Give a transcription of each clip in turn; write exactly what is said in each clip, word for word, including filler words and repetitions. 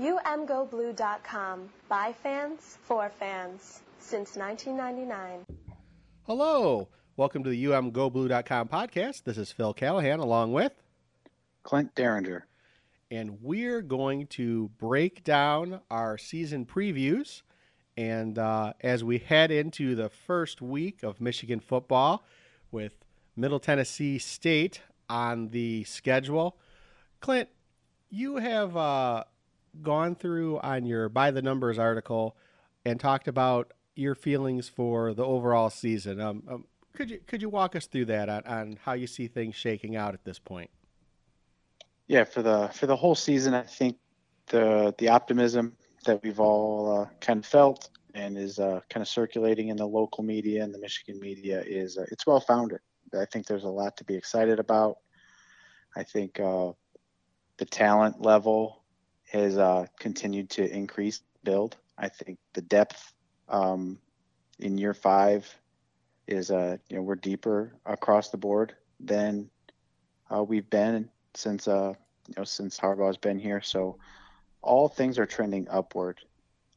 U M Go Blue dot com. By fans, for fans. Since nineteen ninety-nine. Hello. Welcome to the U M Go Blue dot com podcast. This is Phil Callahan along with Clint Derringer. And we're going to break down our season previews. And uh, as we head into the first week of Michigan football with Middle Tennessee State on the schedule, Clint, you have... Uh, gone through on your By the Numbers article and talked about your feelings for the overall season. Um, um, could you could you walk us through that on, on how you see things shaking out at this point? Yeah, for the for the whole season, I think the the optimism that we've all uh, kind of felt and is uh, kind of circulating in the local media and the Michigan media is uh, it's well founded. I think there's a lot to be excited about. I think uh, the talent level has uh, continued to increase, build. I think the depth um, in year five is, uh, you know, we're deeper across the board than uh, we've been since, uh, you know, since Harbaugh's been here. So all things are trending upward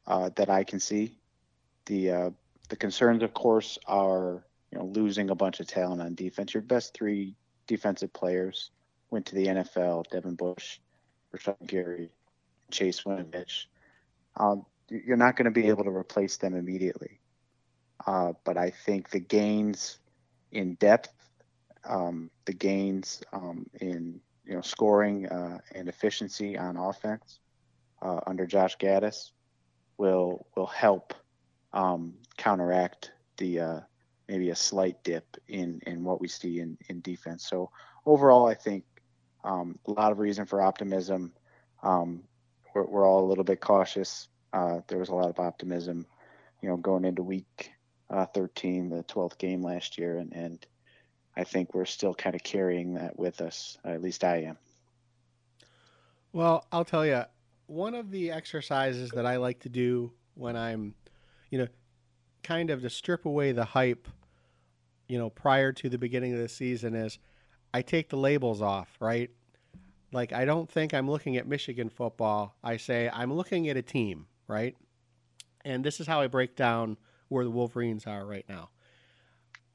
uh, that I can see. The uh, the concerns, of course, are, you know, losing a bunch of talent on defense. Your best three defensive players went to the N F L: Devin Bush, Rashan Gary, Chase Winovich. Um, you're not going to be able to replace them immediately. Uh, but I think the gains in depth, um, the gains um, in you know scoring uh, and efficiency on offense uh, under Josh Gattis will will help um, counteract the uh, maybe a slight dip in, in what we see in, in defense. So overall, I think um, a lot of reason for optimism. Um, We're, we're all a little bit cautious. Uh, there was a lot of optimism, you know, going into week uh, thirteen, the twelfth game last year. And, and I think we're still kind of carrying that with us. At least I am. Well, I'll tell you, one of the exercises that I like to do when I'm, you know, kind of to strip away the hype, you know, prior to the beginning of the season is I take the labels off, right? Like, I don't think I'm looking at Michigan football. I say I'm looking at a team, right? And this is how I break down where the Wolverines are right now.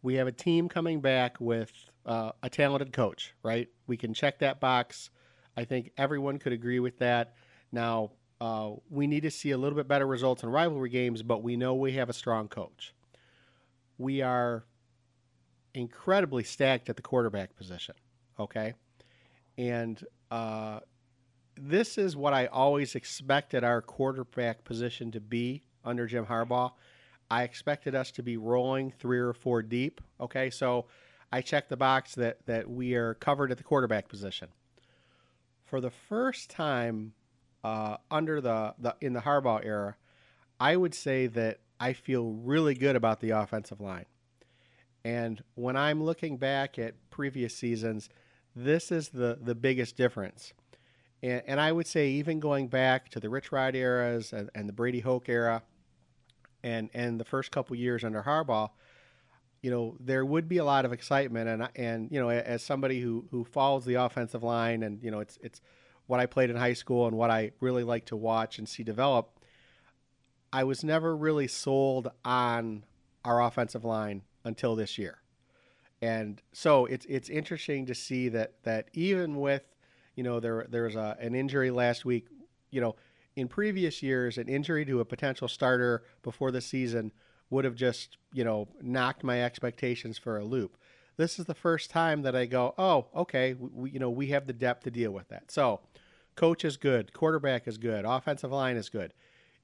We have a team coming back with uh, a talented coach, right? We can check that box. I think everyone could agree with that. Now, uh, we need to see a little bit better results in rivalry games, but we know we have a strong coach. We are incredibly stacked at the quarterback position, okay? And uh, this is what I always expected our quarterback position to be under Jim Harbaugh. I expected us to be rolling three or four deep. Okay, so I checked the box that, that we are covered at the quarterback position. For the first time uh, under the, the in the Harbaugh era, I would say that I feel really good about the offensive line. And when I'm looking back at previous seasons, this is the, the biggest difference. And, and I would say even going back to the Rich Rod eras and, and the Brady Hoke era and, and the first couple years under Harbaugh, you know, there would be a lot of excitement. And, and you know, as somebody who, who follows the offensive line and, you know, it's it's what I played in high school and what I really like to watch and see develop, I was never really sold on our offensive line until this year. And so it's it's interesting to see that that even with, you know, there there's a an injury last week, you know, in previous years, an injury to a potential starter before the season would have just, you know, knocked my expectations for a loop. This is the first time that I go, oh, okay, we, you know, we have the depth to deal with that. So coach is good, quarterback is good, offensive line is good.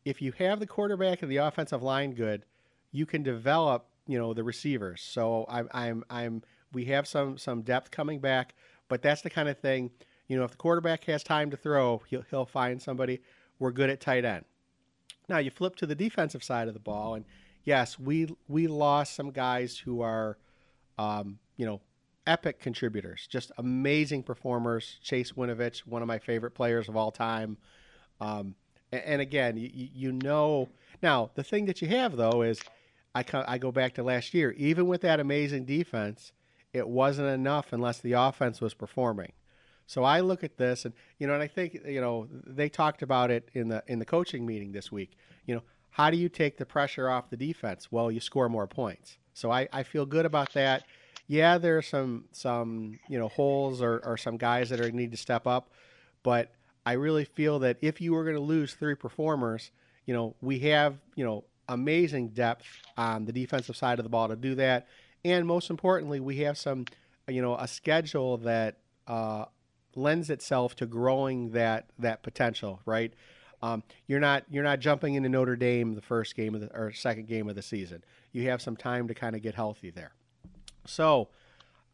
If you have the quarterback and the offensive line good, you can develop, you know, the receivers. So I'm, I'm, I'm, we have some, some depth coming back, but that's the kind of thing, you know, if the quarterback has time to throw, he'll, he'll find somebody. We're good at tight end. Now you flip to the defensive side of the ball. And yes, we, we lost some guys who are, um, you know, epic contributors, just amazing performers. Chase Winovich, one of my favorite players of all time. Um, and, and again, you, you know, now the thing that you have though is, I, I go back to last year. Even with that amazing defense, it wasn't enough unless the offense was performing. So I look at this, and you know, and I think you know they talked about it in the in the coaching meeting this week. You know, how do you take the pressure off the defense? Well, you score more points. So I, I feel good about that. Yeah, there are some some you know holes or, or some guys that are need to step up, but I really feel that if you were going to lose three performers, you know, we have you know amazing depth on the defensive side of the ball to do that, and most importantly, we have some you know a schedule that uh, lends itself to growing that that potential, right? Um, you're not you're not jumping into Notre Dame the first game of the, or second game of the season. You have some time to kind of get healthy there. So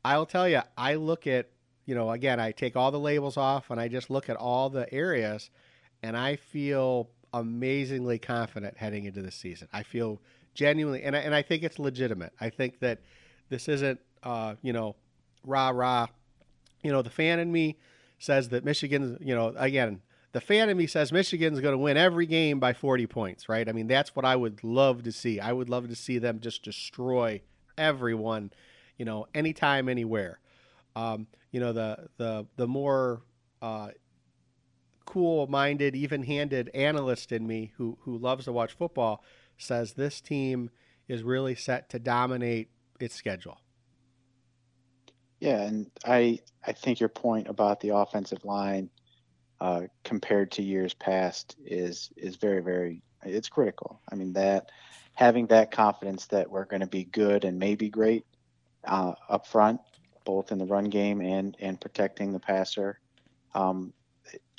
I'll tell you, I look at, you know, again, I take all the labels off and I just look at all the areas, and I feel amazingly confident heading into this season. I feel genuinely, and I, and I think it's legitimate. I think that this isn't, uh, you know, rah, rah. You know, the fan in me says that Michigan, you know, again, the fan in me says Michigan's going to win every game by forty points, right? I mean, that's what I would love to see. I would love to see them just destroy everyone, you know, anytime, anywhere. Um, you know, the the the more uh, cool-minded, even-handed analyst in me who who loves to watch football says this team is really set to dominate its schedule. Yeah, and I I think your point about the offensive line uh, compared to years past is is very, very it's critical. I mean, that having that confidence that we're going to be good and maybe great uh, up front, both in the run game and, and protecting the passer. Um,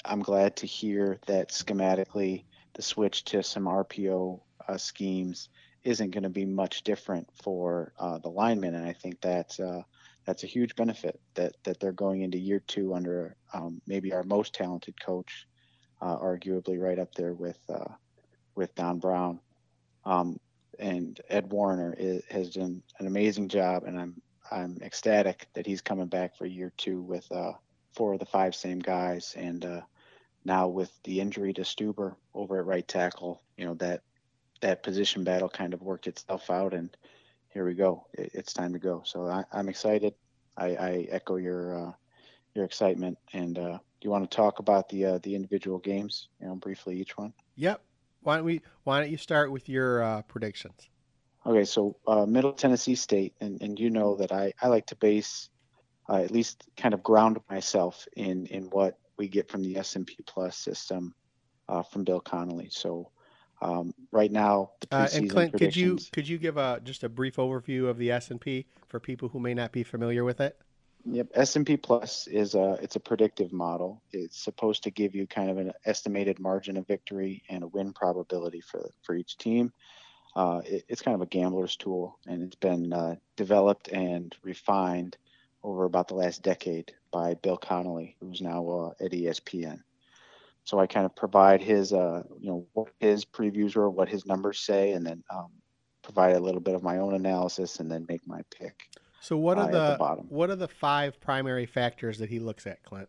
I'm glad to hear that schematically the switch to some R P O uh, schemes isn't going to be much different for uh, the linemen. And I think that's, uh, that's a huge benefit that, that they're going into year two under um, maybe our most talented coach, uh, arguably right up there with, uh, with Don Brown. Um, and Ed Warinner is, has done an amazing job, and I'm I'm ecstatic that he's coming back for year two with uh, four of the five same guys, and uh, now with the injury to Stueber over at right tackle, you know that that position battle kind of worked itself out, and here we go, it, it's time to go. So I, I'm excited. I, I echo your uh, your excitement, and uh, do you want to talk about the uh, the individual games, you know, briefly each one? Yep. Why don't we? Why don't you start with your uh, predictions? Okay, so uh, Middle Tennessee State, and, and you know that I, I like to base, uh, at least kind of ground myself in, in what we get from the S and P Plus system uh, from Bill Connelly. So um, right now, the preseason uh, and Clint, predictions, could you could you give a just a brief overview of the S and P for people who may not be familiar with it? Yep, S and P Plus is a it's a predictive model. It's supposed to give you kind of an estimated margin of victory and a win probability for for each team. Uh, it, it's kind of a gambler's tool, and it's been uh, developed and refined over about the last decade by Bill Connelly, who's now uh, at E S P N. So I kind of provide his uh you know what his previews were, what his numbers say, and then um, provide a little bit of my own analysis, and then make my pick. So what are uh, the, the what are the five primary factors that he looks at, Clint?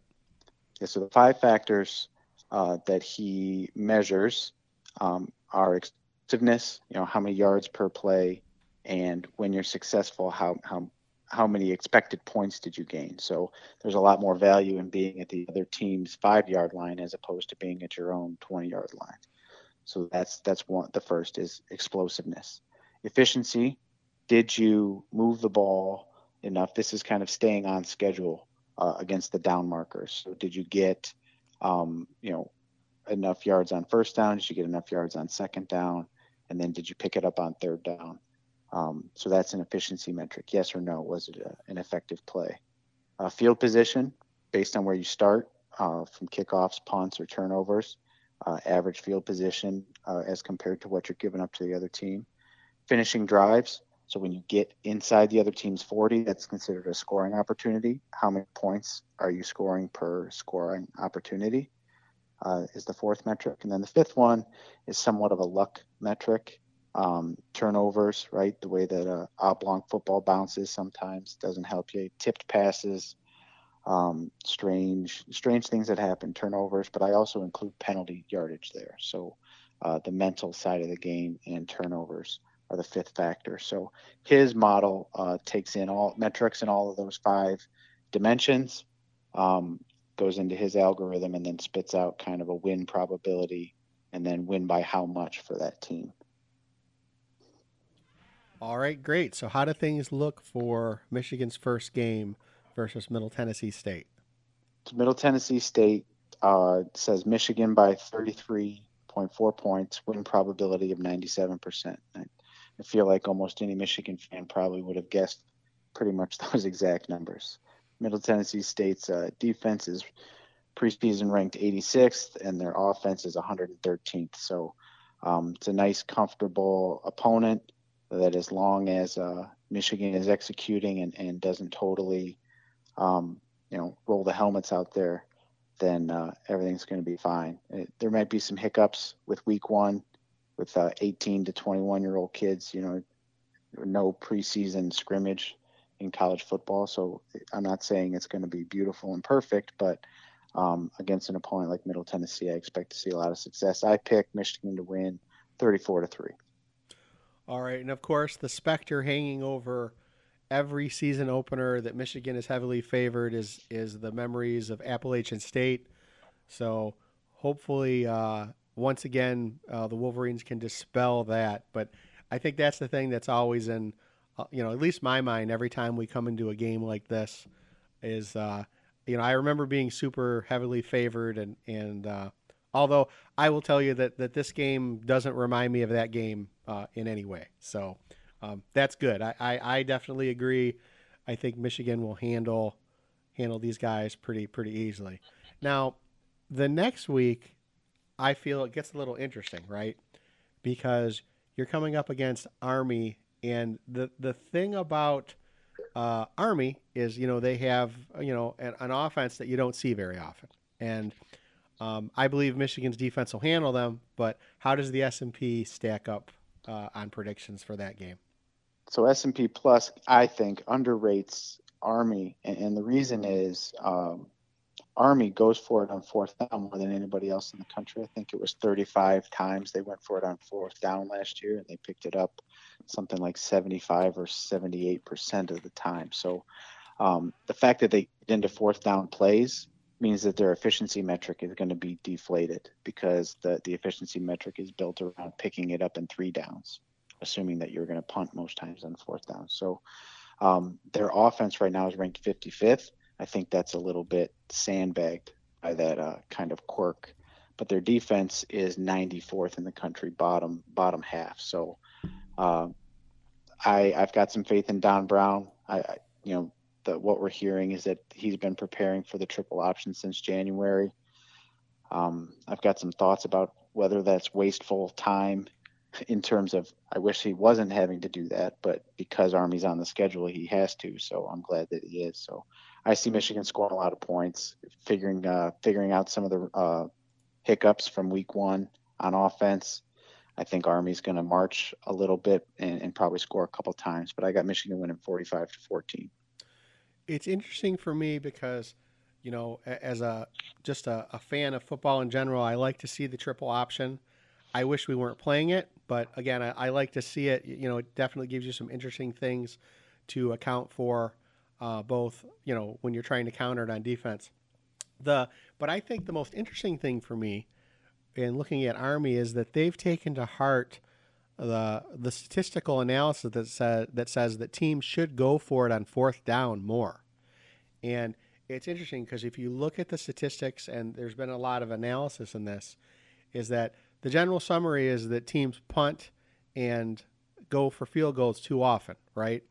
Yeah, so the five factors uh, that he measures um, are explosiveness, you know, how many yards per play, and when you're successful, how how how many expected points did you gain? So there's a lot more value in being at the other team's five-yard line as opposed to being at your own twenty-yard line. So that's that's one. The first is explosiveness, efficiency. Did you move the ball enough? This is kind of staying on schedule uh, against the down markers. So did you get, um, you know, enough yards on first down? Did you get enough yards on second down? And then did you pick it up on third down? Um, so that's an efficiency metric. Yes or no? Was it a, an effective play? Uh, field position, based on where you start uh, from kickoffs, punts, or turnovers, uh, average field position uh, as compared to what you're giving up to the other team. Finishing drives. So when you get inside the other team's forty, that's considered a scoring opportunity. How many points are you scoring per scoring opportunity uh, is the fourth metric. And then the fifth one is somewhat of a luck metric. Um, turnovers, right? The way that uh, oblong football bounces sometimes doesn't help you. Tipped passes, um, strange, strange things that happen, turnovers, but I also include penalty yardage there. So uh, the mental side of the game and turnovers are the fifth factor. So his model uh, takes in all metrics in all of those five dimensions. Um, goes into his algorithm and then spits out kind of a win probability and then win by how much for that team. All right, great. So how do things look for Michigan's first game versus Middle Tennessee State? Middle Tennessee State uh, says Michigan by thirty-three point four points, win probability of ninety-seven percent. I, I feel like almost any Michigan fan probably would have guessed pretty much those exact numbers. Middle Tennessee State's uh, defense is preseason ranked eighty-sixth, and their offense is one hundred thirteenth. So um, it's a nice, comfortable opponent that as long as uh, Michigan is executing and, and doesn't totally, um, you know, roll the helmets out there, then uh, everything's going to be fine. It, there might be some hiccups with week one with uh, eighteen to twenty-one-year-old kids, you know, no preseason scrimmage in college football. So I'm not saying it's going to be beautiful and perfect, but um, against an opponent like Middle Tennessee, I expect to see a lot of success. I pick Michigan to win thirty-four to three. All right. And of course, the specter hanging over every season opener that Michigan is heavily favored is, is the memories of Appalachian State. So hopefully uh, once again, uh, the Wolverines can dispel that. But I think that's the thing that's always in, uh, you know, at least my mind, every time we come into a game like this is, uh, you know, I remember being super heavily favored. And, and uh, although I will tell you that, that this game doesn't remind me of that game Uh, in any way. So um, that's good. I, I, I definitely agree. I think Michigan will handle handle these guys pretty pretty easily. Now, the next week, I feel it gets a little interesting, right? Because you're coming up against Army, and the, the thing about uh, Army is, you know, they have, you know, an, an offense that you don't see very often. And um, I believe Michigan's defense will handle them, but how does the S and P stack up Uh, on predictions for that game? So S and P Plus, I think, underrates Army. And, and the reason is um, Army goes for it on fourth down more than anybody else in the country. I think it was thirty-five times they went for it on fourth down last year, and they picked it up something like seventy-five or seventy-eight percent of the time. So um, the fact that they get into fourth down plays means that their efficiency metric is going to be deflated because the, the efficiency metric is built around picking it up in three downs, assuming that you're going to punt most times on fourth down. So um, their offense right now is ranked fifty-fifth. I think that's a little bit sandbagged by that uh, kind of quirk, but their defense is ninety-fourth in the country, bottom bottom half. So uh, I, I've got some faith in Don Brown. I, I you know, The, what we're hearing is that he's been preparing for the triple option since January. Um, I've got some thoughts about whether that's wasteful time in terms of I wish he wasn't having to do that, but because Army's on the schedule, he has to. So I'm glad that he is. So I see Michigan scoring a lot of points, figuring uh, figuring out some of the uh, hiccups from week one on offense. I think Army's going to march a little bit and, and probably score a couple times, but I got Michigan winning forty-five to fourteen. It's interesting for me because, you know, as a just a, a fan of football in general, I like to see the triple option. I wish we weren't playing it, but again, I, I like to see it. You know, it definitely gives you some interesting things to account for, uh, both, you know, when you're trying to counter it on defense. The but I think the most interesting thing for me in looking at Army is that they've taken to heart the the statistical analysis that says that says that teams should go for it on fourth down more. And it's interesting because if you look at the statistics, and there's been a lot of analysis in this, is that the general summary is that teams punt and go for field goals too often, right?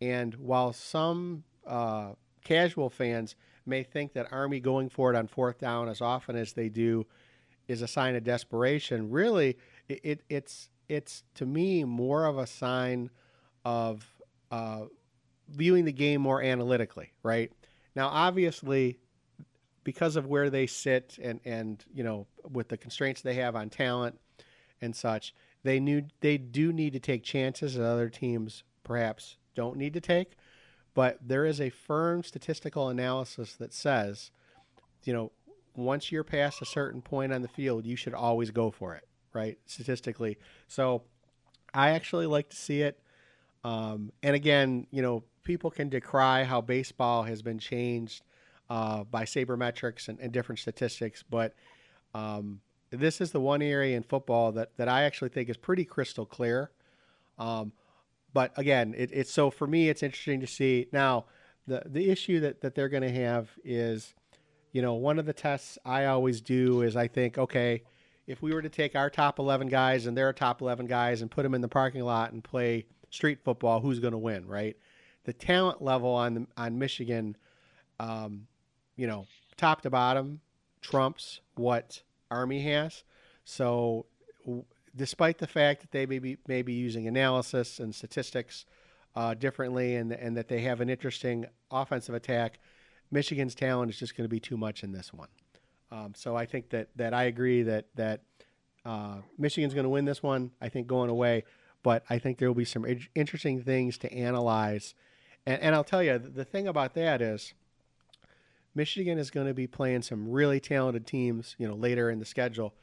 And while some uh, casual fans may think that Army going for it on fourth down as often as they do is a sign of desperation, really it, it it's it's, to me, more of a sign of uh, viewing the game more analytically, right? Now, obviously, because of where they sit and, and you know, with the constraints they have on talent and such, they knew they do need to take chances that other teams perhaps don't need to take. But there is a firm statistical analysis that says, you know, once you're past a certain point on the field, you should always go for it, right? Statistically. So I actually like to see it. Um, and again, you know, people can decry how baseball has been changed uh, by sabermetrics and, and different statistics. But um, this is the one area in football that, that I actually think is pretty crystal clear. Um, but again, it, it's so for me, it's interesting to see. Now, the, the issue that, that they're going to have is, you know, one of the tests I always do is I think, okay, if we were to take our top eleven guys and their top eleven guys and put them in the parking lot and play street football, who's going to win, right? The talent level on the, on Michigan, um, you know, top to bottom, trumps what Army has. So w- despite the fact that they may be, may be using analysis and statistics uh, differently and, and that they have an interesting offensive attack, Michigan's talent is just going to be too much in this one. Um, so I think that, that I agree that, that uh, Michigan's going to win this one, I think, going away. But I think there will be some interesting things to analyze. And, and I'll tell you, the thing about that is Michigan is going to be playing some really talented teams, you know, later in the schedule.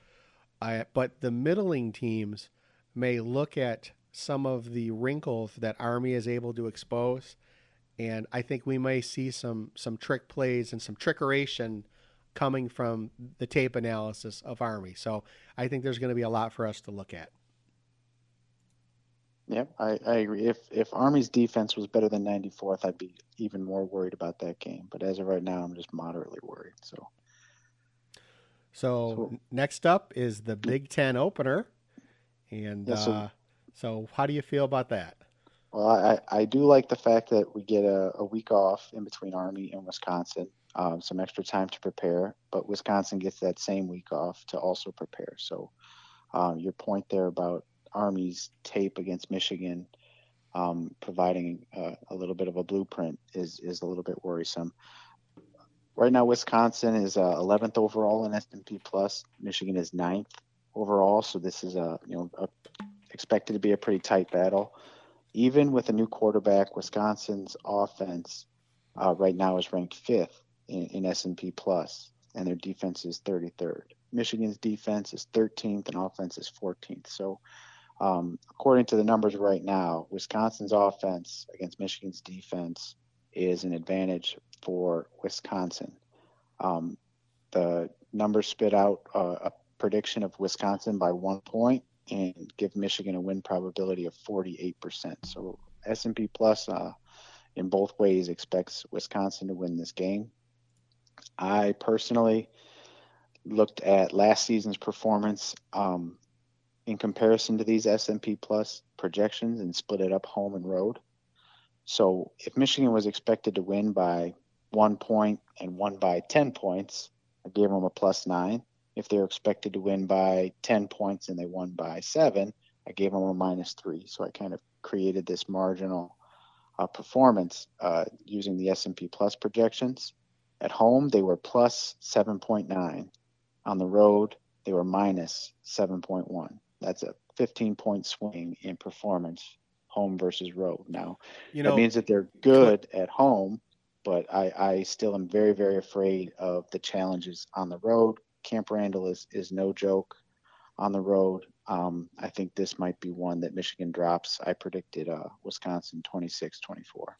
Uh, but the middling teams may look at some of the wrinkles that Army is able to expose. And I think we may see some some trick plays and some trickeration coming from the tape analysis of Army. So I think there's going to be a lot for us to look at. Yep, I, I agree. If if Army's defense was better than ninety-fourth, I'd be even more worried about that game. But as of right now, I'm just moderately worried. So, so, so next up is the Big Ten opener. And yeah, so, uh, so how do you feel about that? Well, I, I do like the fact that we get a, a week off in between Army and Wisconsin, um, some extra time to prepare. But Wisconsin gets that same week off to also prepare. So um, your point there about Army's tape against Michigan um, providing uh, a little bit of a blueprint is is a little bit worrisome. Right now, Wisconsin is uh, eleventh overall in S and P Plus. Michigan is ninth overall, so this is a you know a, expected to be a pretty tight battle. Even with a new quarterback, Wisconsin's offense uh, right now is ranked fifth in, in S and P Plus, and their defense is thirty-third. Michigan's defense is thirteenth, and offense is fourteenth. So. Um, according to the numbers right now, Wisconsin's offense against Michigan's defense is an advantage for Wisconsin. Um, the numbers spit out uh, a prediction of Wisconsin by one point and give Michigan a win probability of forty-eight percent. So S and P Plus uh, in both ways expects Wisconsin to win this game. I personally looked at last season's performance um, in comparison to these S and P Plus projections and split it up home and road. So if Michigan was expected to win by one point and won by ten points, I gave them a plus nine. If they were expected to win by ten points and they won by seven, I gave them a minus three. So I kind of created this marginal uh, performance uh, using the S and P Plus projections. At home, they were plus seven point nine. On the road, they were minus seven point one. That's a fifteen-point swing in performance, home versus road. Now, you know, that means that they're good at home, but I, I still am very, very afraid of the challenges on the road. Camp Randall is, is no joke on the road. Um, I think this might be one that Michigan drops. I predicted uh, Wisconsin twenty-six twenty-four.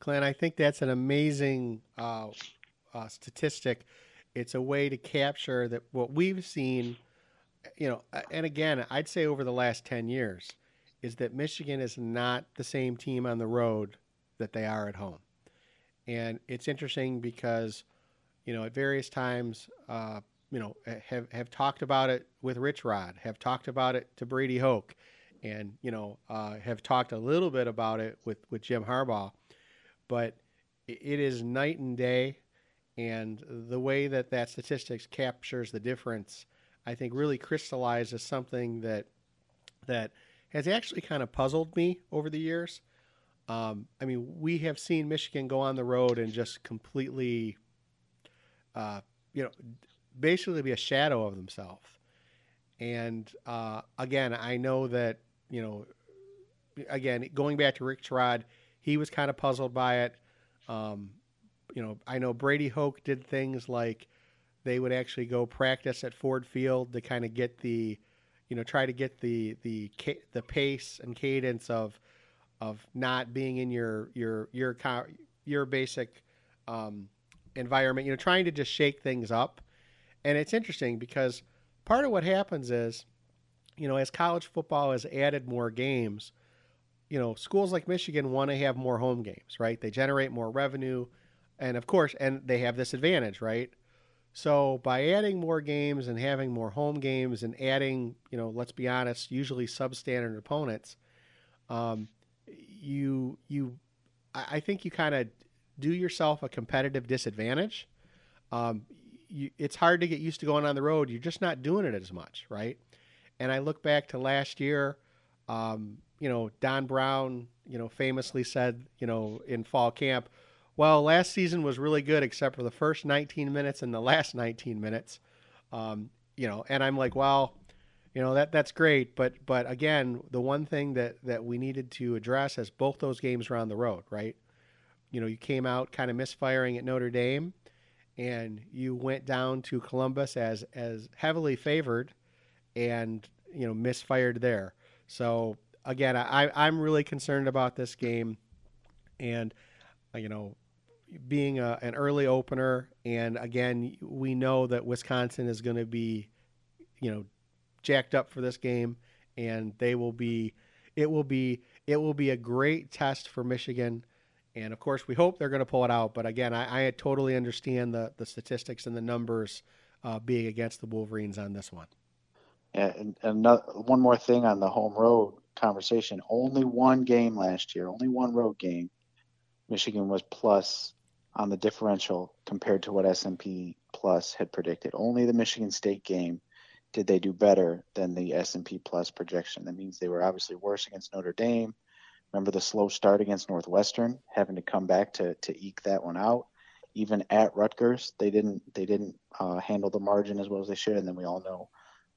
Clint, I think that's an amazing uh, uh, statistic. It's a way to capture that what we've seen – you know, and again, I'd say over the last ten years is that Michigan is not the same team on the road that they are at home. And it's interesting because, you know, at various times, uh, you know, have, have talked about it with Rich Rod, have talked about it to Brady Hoke, and, you know, uh, have talked a little bit about it with, with Jim Harbaugh, but it is night and day. And the way that that statistics captures the difference, I think, really crystallizes something that that has actually kind of puzzled me over the years. Um, I mean, we have seen Michigan go on the road and just completely, uh, you know, basically be a shadow of themselves. And uh, again, I know that, you know, again, going back to Rich Rod, he was kind of puzzled by it. Um, you know, I know Brady Hoke did things like, they would actually go practice at Ford Field to kind of get the, you know, try to get the the the pace and cadence of of not being in your your your your basic um, environment, you know, trying to just shake things up. And it's interesting because part of what happens is, you know, as college football has added more games, you know, schools like Michigan want to have more home games, right? They generate more revenue. And of course, and they have this advantage, right? So by adding more games and having more home games and adding, you know, let's be honest, usually substandard opponents, um, you, you, I think you kind of do yourself a competitive disadvantage. Um, you, it's hard to get used to going on the road. You're just not doing it as much, right? And I look back to last year, um, you know, Don Brown, you know, famously said, you know, in fall camp, well, last season was really good except for the first nineteen minutes and the last nineteen minutes, um, you know, and I'm like, well, you know, that that's great. But but again, the one thing that, that we needed to address is both those games were on the road, right? You know, you came out kind of misfiring at Notre Dame and you went down to Columbus as, as heavily favored and, you know, misfired there. So again, I, I'm really concerned about this game and, you know, being a, an early opener. And again, we know that Wisconsin is going to be, you know, jacked up for this game, and they will be, it will be, it will be a great test for Michigan. And of course we hope they're going to pull it out. But again, I, I totally understand the, the statistics and the numbers uh, being against the Wolverines on this one. And, and another, one more thing on the home road conversation, only one game last year, only one road game, Michigan was plus on the differential compared to what S and P Plus had predicted. Only the Michigan State game did they do better than the S and P Plus projection. That means they were obviously worse against Notre Dame. Remember the slow start against Northwestern, having to come back to to eke that one out. Even at Rutgers, they didn't they didn't uh, handle the margin as well as they should, and then we all know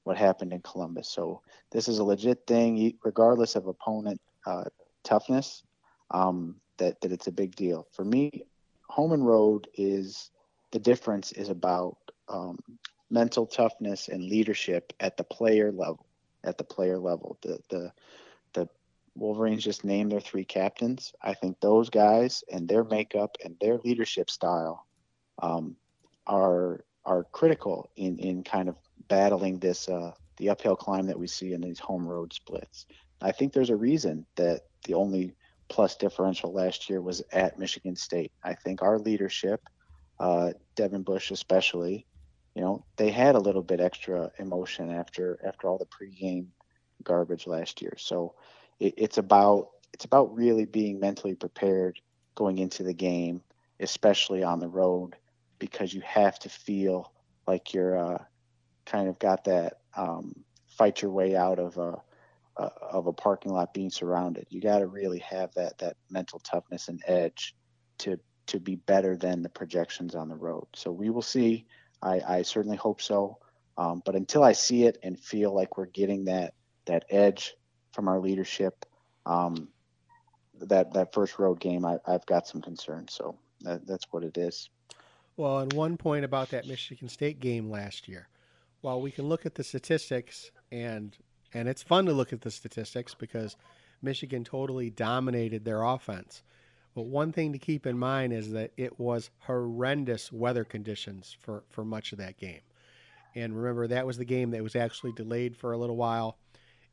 what happened in Columbus. So this is a legit thing, regardless of opponent uh, toughness. Um, that, that it's a big deal. For me, home and road is, the difference is about um, mental toughness and leadership at the player level, at the player level. The, the, the Wolverines just named their three captains. I think those guys and their makeup and their leadership style um, are, are critical in, in kind of battling this, uh, the uphill climb that we see in these home road splits. I think there's a reason that the only plus differential last year was at Michigan State. I think our leadership, uh, Devin Bush especially, you know, they had a little bit extra emotion after after all the pregame garbage last year. So it, it's about it's about really being mentally prepared going into the game, especially on the road, because you have to feel like you're uh, kind of got that um, fight your way out of a. of a parking lot being surrounded. You got to really have that, that mental toughness and edge to, to be better than the projections on the road. So we will see. I, I certainly hope so. Um, but until I see it and feel like we're getting that, that edge from our leadership, um, that, that first road game, I, I've got some concerns. So that, that's what it is. Well, and one point about that Michigan State game last year, while we can look at the statistics and, And it's fun to look at the statistics because Michigan totally dominated their offense. But one thing to keep in mind is that it was horrendous weather conditions for, for much of that game. And remember, that was the game that was actually delayed for a little while.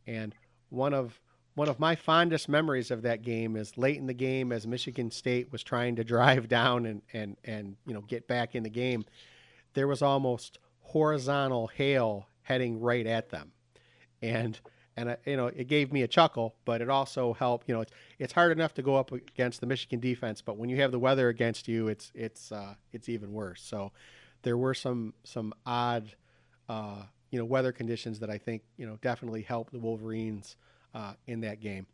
And one of one of my fondest memories of that game is late in the game as Michigan State was trying to drive down and, and, and you know get back in the game, there was almost horizontal hail heading right at them. And, and I, you know, it gave me a chuckle, but it also helped, you know, it's, it's hard enough to go up against the Michigan defense, but when you have the weather against you, it's, it's, uh, it's even worse. So there were some, some odd, uh, you know, weather conditions that I think, you know, definitely helped the Wolverines, uh, in that game.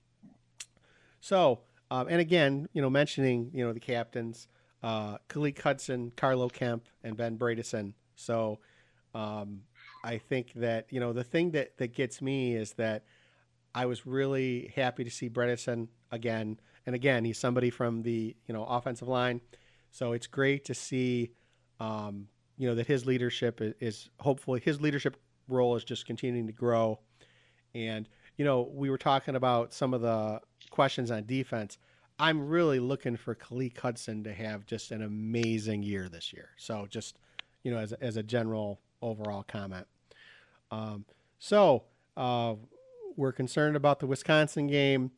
So, um, and again, you know, mentioning, you know, the captains, uh, Khalid Hudson, Carlo Kemp, and Ben Bredeson. So, um, I think that, you know, the thing that, that gets me is that I was really happy to see Bredeson again. And again, he's somebody from the, you know, offensive line. So it's great to see, um, you know, that his leadership is, is hopefully his leadership role is just continuing to grow. And, you know, we were talking about some of the questions on defense. I'm really looking for Khalid Hudson to have just an amazing year this year. So just, you know, as, as a general overall comment. Um, so uh, we're concerned about the Wisconsin game.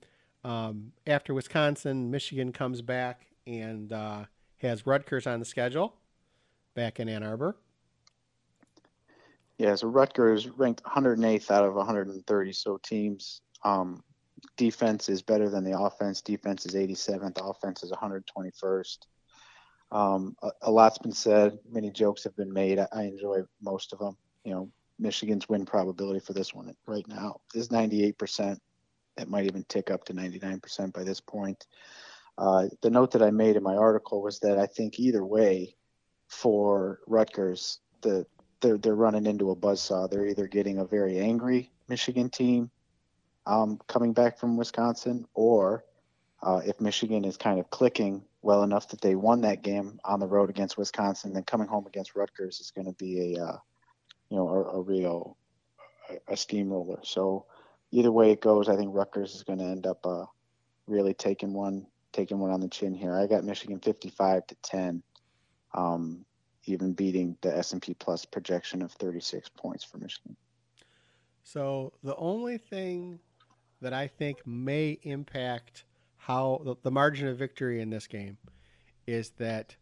Um, after Wisconsin, Michigan comes back and uh, has Rutgers on the schedule back in Ann Arbor. Yeah, so Rutgers ranked one hundred eighth out of one hundred thirty so teams. Um, defense is better than the offense. Defense is eighty-seventh. Offense is one hundred twenty-first. Um, a, a lot's been said. Many jokes have been made. I, I enjoy most of them. You know, Michigan's win probability for this one right now is ninety-eight percent. It might even tick up to ninety-nine percent by this point. Uh, the note that I made in my article was that I think either way for Rutgers, the They're, they're running into a buzzsaw. They're either getting a very angry Michigan team um, coming back from Wisconsin, or uh, if Michigan is kind of clicking well enough that they won that game on the road against Wisconsin, then coming home against Rutgers is going to be a, uh, you know, a, a real a, a steamroller. So either way it goes, I think Rutgers is going to end up uh, really taking one, taking one on the chin here. I got Michigan fifty-five to ten. Um, even beating the S and P Plus projection of thirty-six points for Michigan. So the only thing that I think may impact how the margin of victory in this game is that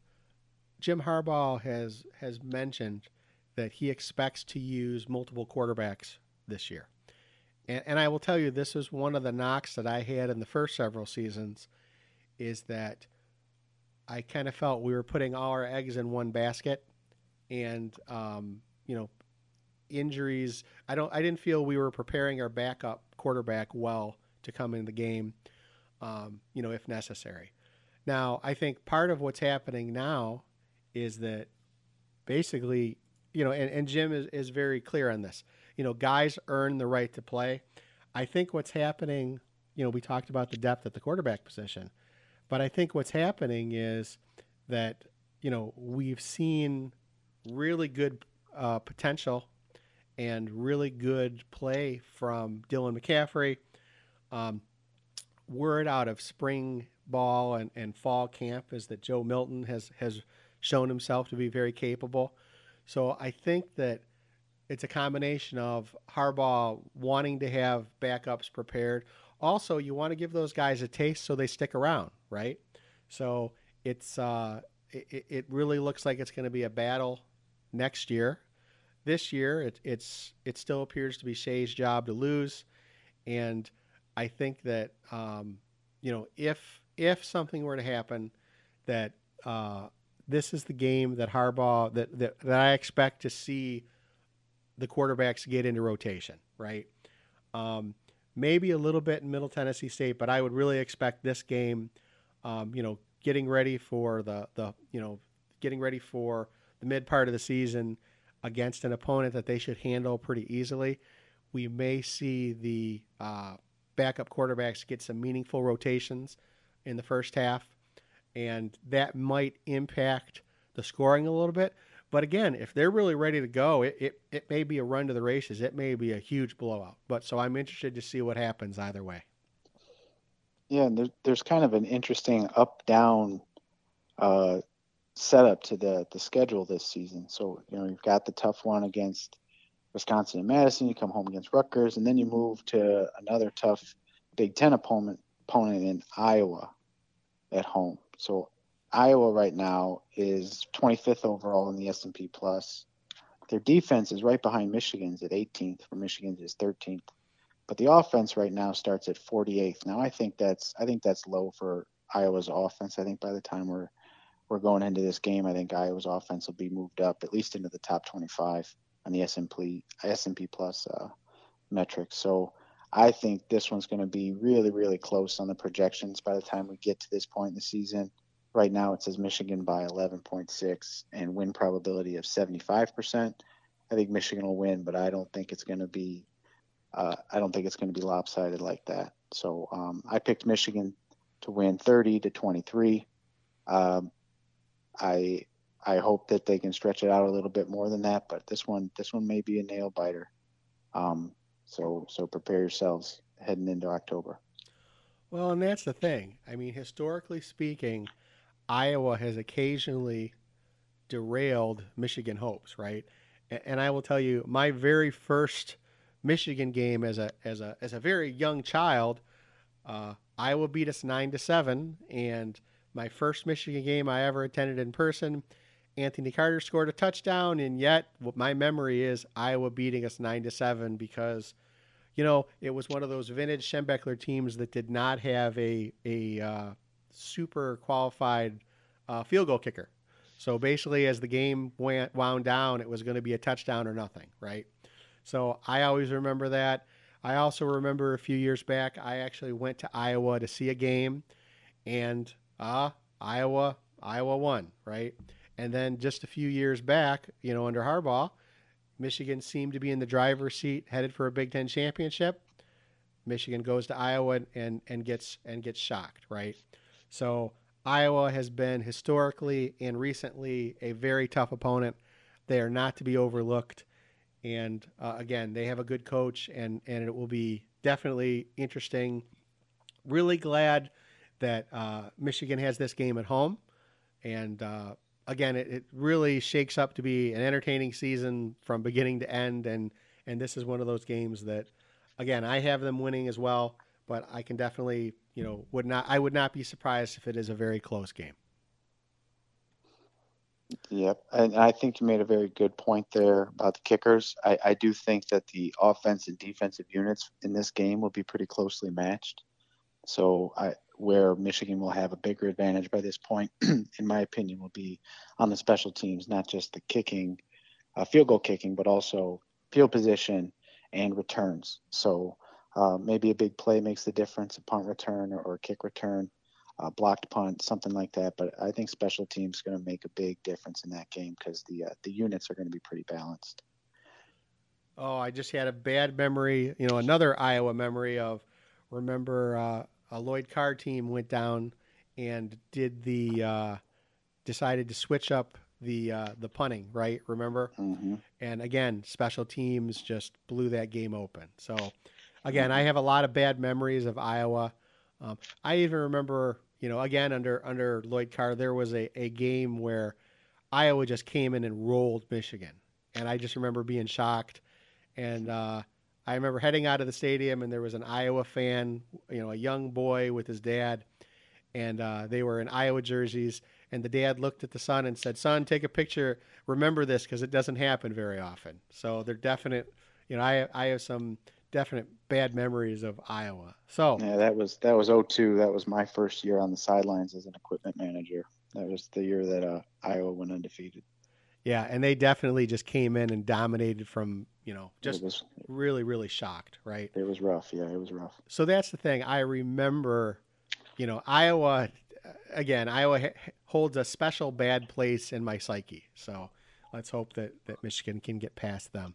Jim Harbaugh has, has mentioned that he expects to use multiple quarterbacks this year. And, and I will tell you, this is one of the knocks that I had in the first several seasons, is that I kind of felt we were putting all our eggs in one basket, and um, you know, injuries. I don't. I didn't feel we were preparing our backup quarterback well to come in the game, um, you know, if necessary. Now, I think part of what's happening now is that basically, you know, and, and Jim is, is very clear on this. You know, guys earn the right to play. I think what's happening, you know, we talked about the depth at the quarterback position. But I think what's happening is that, you know, we've seen really good uh, potential and really good play from Dylan McCaffrey. Um, word out of spring ball and, and fall camp is that Joe Milton has, has shown himself to be very capable. So I think that it's a combination of Harbaugh wanting to have backups prepared. Also, you want to give those guys a taste so they stick around. Right. So it's uh, it, it really looks like it's going to be a battle next year. This year, it, it's it still appears to be Shea's job to lose. And I think that, um, you know, if if something were to happen, that uh, this is the game that Harbaugh that, that that I expect to see the quarterbacks get into rotation. Right. Um, maybe a little bit in Middle Tennessee State, but I would really expect this game. Um, you know, getting ready for the, the, you know, getting ready for the mid part of the season against an opponent that they should handle pretty easily. We may see the uh, backup quarterbacks get some meaningful rotations in the first half, and that might impact the scoring a little bit. But again, if they're really ready to go, it, it, it may be a run to the races. It may be a huge blowout, but so I'm interested to see what happens either way. Yeah, and there, there's kind of an interesting up-down uh, setup to the the schedule this season. So, you know, you've got the tough one against Wisconsin and Madison. You come home against Rutgers, and then you move to another tough Big Ten opponent, opponent in Iowa at home. So Iowa right now is twenty-fifth overall in the S and P Plus. Their defense is right behind Michigan's at eighteenth, where Michigan's is thirteenth. But the offense right now starts at forty-eighth. Now I think that's I think that's low for Iowa's offense. I think by the time we're we're going into this game, I think Iowa's offense will be moved up at least into the top twenty-five on the S and P Plus uh, metrics. So I think this one's going to be really really close on the projections by the time we get to this point in the season. Right now it says Michigan by eleven point six and win probability of seventy-five percent. I think Michigan will win, but I don't think it's going to be. Uh, I don't think it's going to be lopsided like that. So um, I picked Michigan to win thirty to twenty-three. Um, I I hope that they can stretch it out a little bit more than that, but this one this one may be a nail biter. Um, so so prepare yourselves heading into October. Well, and that's the thing. I mean, historically speaking, Iowa has occasionally derailed Michigan hopes, right? And I will tell you, my very first Michigan game as a as a as a very young child, uh, Iowa beat us nine to seven, and my first Michigan game I ever attended in person, Anthony Carter scored a touchdown, and yet what my memory is Iowa beating us nine to seven because, you know, it was one of those vintage Schembechler teams that did not have a a uh, super qualified uh, field goal kicker. So basically, as the game went wound down, it was going to be a touchdown or nothing, right? So I always remember that. I also remember a few years back, I actually went to Iowa to see a game, and uh, Iowa, Iowa won, right? And then just a few years back, you know, under Harbaugh, Michigan seemed to be in the driver's seat, headed for a Big Ten championship. Michigan goes to Iowa and and gets and gets shocked, right? So Iowa has been historically and recently a very tough opponent. They are not to be overlooked. And uh, again, they have a good coach, and, and it will be definitely interesting. Really glad that uh, Michigan has this game at home. And uh, again, it, it really shakes up to be an entertaining season from beginning to end. And, and this is one of those games that, again, I have them winning as well, but I can definitely, you know, would not, I would not be surprised if it is a very close game. Yep. And I think you made a very good point there about the kickers. I, I do think that the offense and defensive units in this game will be pretty closely matched. So I, where Michigan will have a bigger advantage by this point, in my opinion, will be on the special teams, not just the kicking, uh, field goal kicking, but also field position and returns. So uh, maybe a big play makes the difference, a punt return or, or a kick return. Uh, blocked punt, something like that. But I think special teams going to make a big difference in that game because the uh, the units are going to be pretty balanced. Oh, I just had a bad memory, you know, another Iowa memory of, remember uh, a Lloyd Carr team went down and did the, uh, decided to switch up the uh, the punting, right? Remember? Mm-hmm. And again, special teams just blew that game open. So again, mm-hmm. I have a lot of bad memories of Iowa. Um, I even remember, you know, again, under under Lloyd Carr, there was a, a game where Iowa just came in and rolled Michigan. And I just remember being shocked. And uh, I remember heading out of the stadium, and there was an Iowa fan, you know, a young boy with his dad. And uh, they were in Iowa jerseys. And the dad looked at the son and said, "Son, take a picture. Remember this because it doesn't happen very often." So they're definite, you know, I I have some definite bad memories of Iowa. So yeah, that was that was oh two. That was my first year on the sidelines as an equipment manager. That was the year that uh, Iowa went undefeated. Yeah, and they definitely just came in and dominated from, you know, just was, really, really shocked, right? It was rough. Yeah, it was rough. So that's the thing. I remember, you know, Iowa, again, Iowa ha- holds a special bad place in my psyche. So let's hope that, that Michigan can get past them.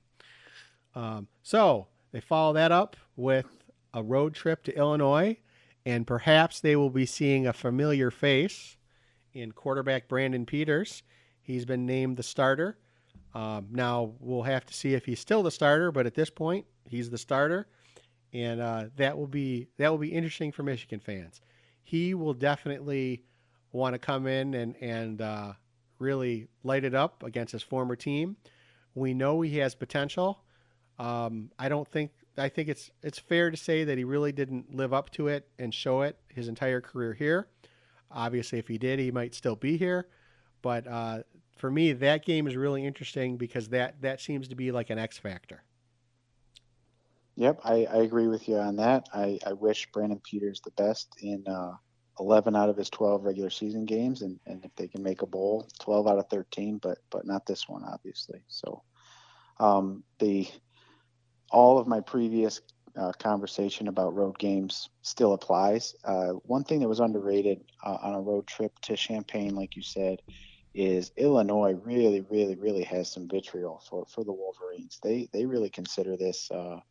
Um, so they follow that up with a road trip to Illinois, and perhaps they will be seeing a familiar face in quarterback Brandon Peters. He's been named the starter. Um, now we'll have to see if he's still the starter, but at this point, he's the starter, and uh, that will be that will be interesting for Michigan fans. He will definitely want to come in and and uh, really light it up against his former team. We know he has potential. Um, I don't think, I think it's, it's fair to say that he really didn't live up to it and show it his entire career here. Obviously, if he did, he might still be here. But, uh, for me, that game is really interesting because that, that seems to be like an X factor. Yep. I, I agree with you on that. I, I wish Brandon Peters the best in, uh, eleven out of his twelve regular season games. And, and if they can make a bowl, twelve out of thirteen, but, but not this one, obviously. So, um, the, all of my previous uh, conversation about road games still applies. Uh, one thing that was underrated uh, on a road trip to Champaign, like you said, is Illinois really, really, really has some vitriol for, for the Wolverines. They they really consider this uh,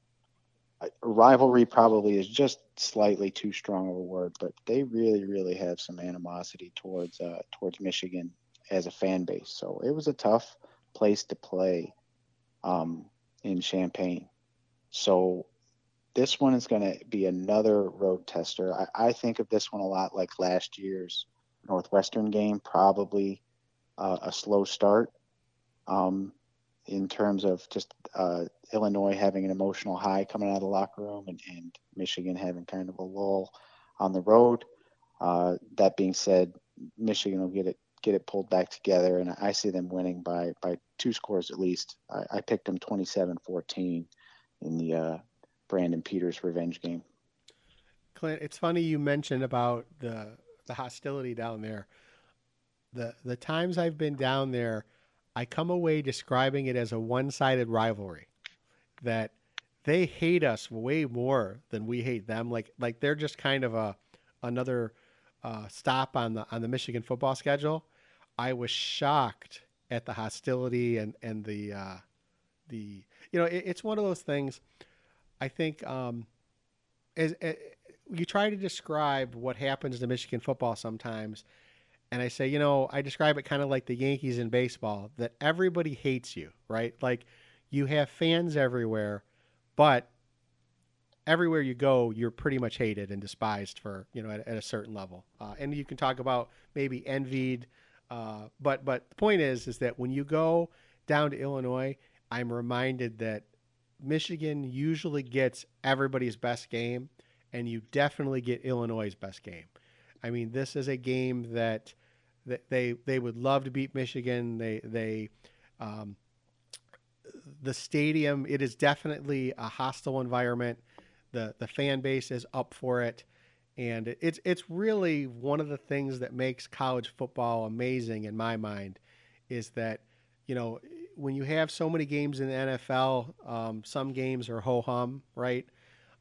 rivalry, probably is just slightly too strong of a word, but they really, really have some animosity towards uh, towards Michigan as a fan base. So it was a tough place to play um, in Champaign. So This one is going to be another road tester. I, I think of this one a lot like last year's Northwestern game, probably uh, a slow start um, in terms of just uh, Illinois having an emotional high coming out of the locker room and, and Michigan having kind of a lull on the road. Uh, that being said, Michigan will get it get it pulled back together, and I see them winning by, by two scores at least. I, I picked them twenty-seven fourteen in the uh, – Brandon Peters revenge game. Clint, it's funny you mentioned about the the hostility down there. The the times I've been down there, I come away describing it as a one-sided rivalry. That they hate us way more than we hate them. Like like they're just kind of a another uh, stop on the on the Michigan football schedule. I was shocked at the hostility and and the uh, the you know it, it's one of those things. I think um, as, as you try to describe what happens to Michigan football sometimes, and I say, you know, I describe it kind of like the Yankees in baseball, that everybody hates you, right? Like you have fans everywhere, but everywhere you go, you're pretty much hated and despised for, you know, at, at a certain level. Uh, and you can talk about maybe envied, uh, but but the point is, is that when you go down to Illinois, I'm reminded that Michigan usually gets everybody's best game, and you definitely get Illinois' best game. I mean, this is a game that, that they they would love to beat Michigan. They they um, the stadium, it is definitely a hostile environment. The the fan base is up for it, and it's it's really one of the things that makes college football amazing in my mind, is that, you know, when you have so many games in the N F L, um, some games are ho-hum, right?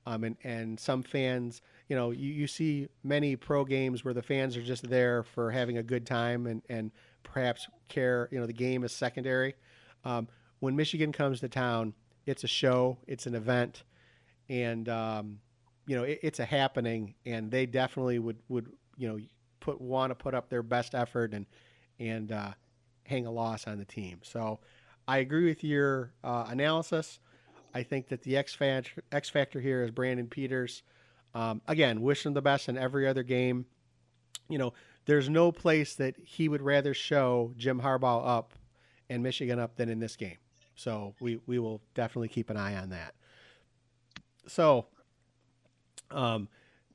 Um, and, and some fans, you know, you, you see many pro games where the fans are just there for having a good time and, and perhaps care, you know, the game is secondary. Um, when Michigan comes to town, it's a show, it's an event, and, um, you know, it, it's a happening, and they definitely would, would you know, put want to put up their best effort and, and uh, hang a loss on the team. So I agree with your uh, analysis. I think that the X factor, X factor here is Brandon Peters. Um, again, wish him the best in every other game. You know, there's no place that he would rather show Jim Harbaugh up and Michigan up than in this game. So we, we will definitely keep an eye on that. So, um,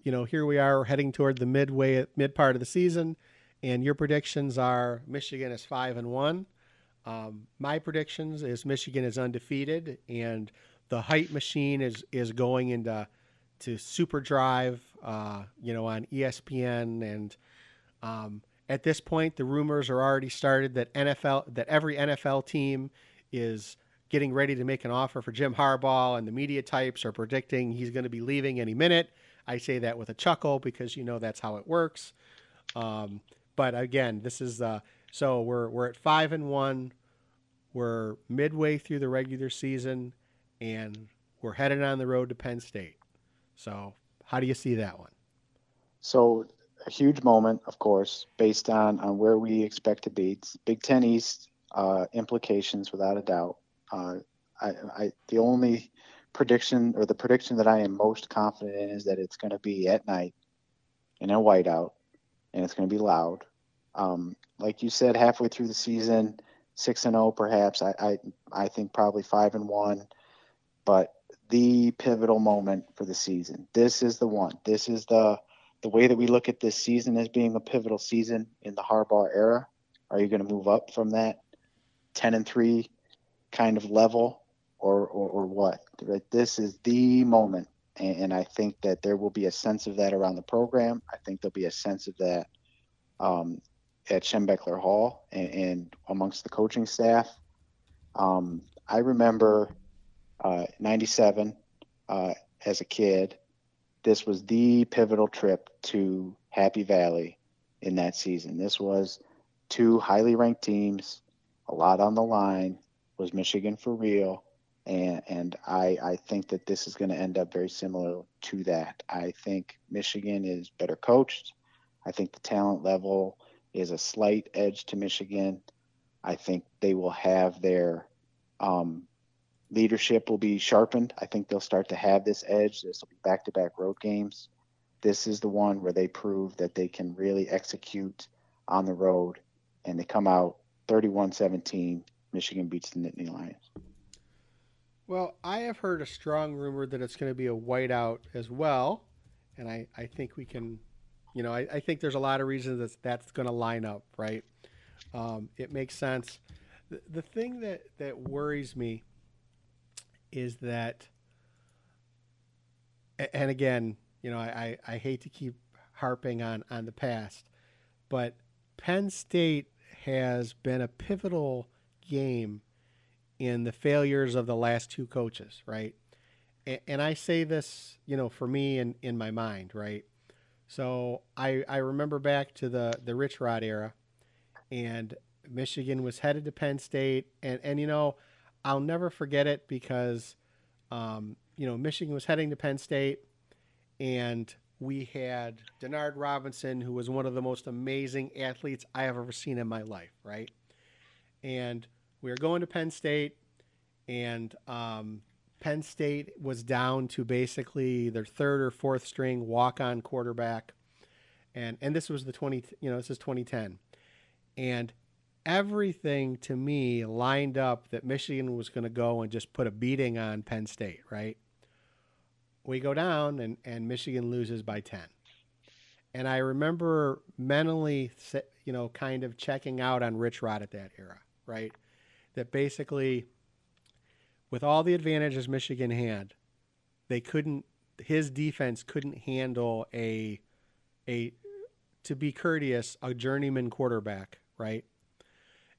you know, here we are heading toward the midway, mid part of the season, and your predictions are Michigan is five and one. Um, my predictions is Michigan is undefeated, and the hype machine is, is going into to super drive, uh, you know, on E S P N. And um, at this point, the rumors are already started that N F L, that every N F L team is getting ready to make an offer for Jim Harbaugh, and the media types are predicting he's going to be leaving any minute. I say that with a chuckle because, you know, that's how it works. Um, but again, this is uh, so we're we're at five and one. We're midway through the regular season, and we're headed on the road to Penn State. So how do you see that one? So a huge moment, of course, based on, on where we expect to be. It's Big Ten East uh, implications, without a doubt. Uh, I, I the only prediction or the prediction that I am most confident in is that it's going to be at night in a whiteout, and it's going to be loud. Um, like you said, halfway through the season, six and zero, perhaps. I, I, I think probably five and one, but the pivotal moment for the season. This is the one. This is the the way that we look at this season as being a pivotal season in the Harbaugh era. Are you going to move up from that ten and three kind of level, or or, or what? Right? This is the moment. And I think that there will be a sense of that around the program. I think there'll be a sense of that um, at Schembechler Hall and, and amongst the coaching staff. Um, I remember uh, ninety-seven uh, as a kid. This was the pivotal trip to Happy Valley in that season. This was two highly ranked teams, a lot on the line. Was Michigan for real? And, and I, I think that this is going to end up very similar to that. I think Michigan is better coached. I think the talent level is a slight edge to Michigan. I think they will have their um, leadership will be sharpened. I think they'll start to have this edge. This will be back-to-back road games. This is the one where they prove that they can really execute on the road, and they come out thirty-one seventeen. Michigan beats the Nittany Lions. Well, I have heard a strong rumor that it's going to be a whiteout as well, and I, I think we can, you know, I, I think there's a lot of reasons that that's going to line up, right? Um, it makes sense. The, the thing that, that worries me is that, and again, you know, I, I hate to keep harping on, on the past, but Penn State has been a pivotal game in the failures of the last two coaches, right? And, and I say this, you know, for me in, in my mind, right? So I I remember back to the, the Rich Rod era, and Michigan was headed to Penn State, and, and you know, I'll never forget it because, um, you know, Michigan was heading to Penn State, and we had Denard Robinson, who was one of the most amazing athletes I have ever seen in my life, right? And we were going to Penn State, and um, Penn State was down to basically their third or fourth string walk-on quarterback, and and this was the twenty, you know, this is twenty ten, and everything to me lined up that Michigan was going to go and just put a beating on Penn State, right? We go down, and, and Michigan loses by ten. And I remember mentally, you know, kind of checking out on Rich Rod at that era, right? That basically, with all the advantages Michigan had, they couldn't, his defense couldn't handle a, a to be courteous, a journeyman quarterback, right?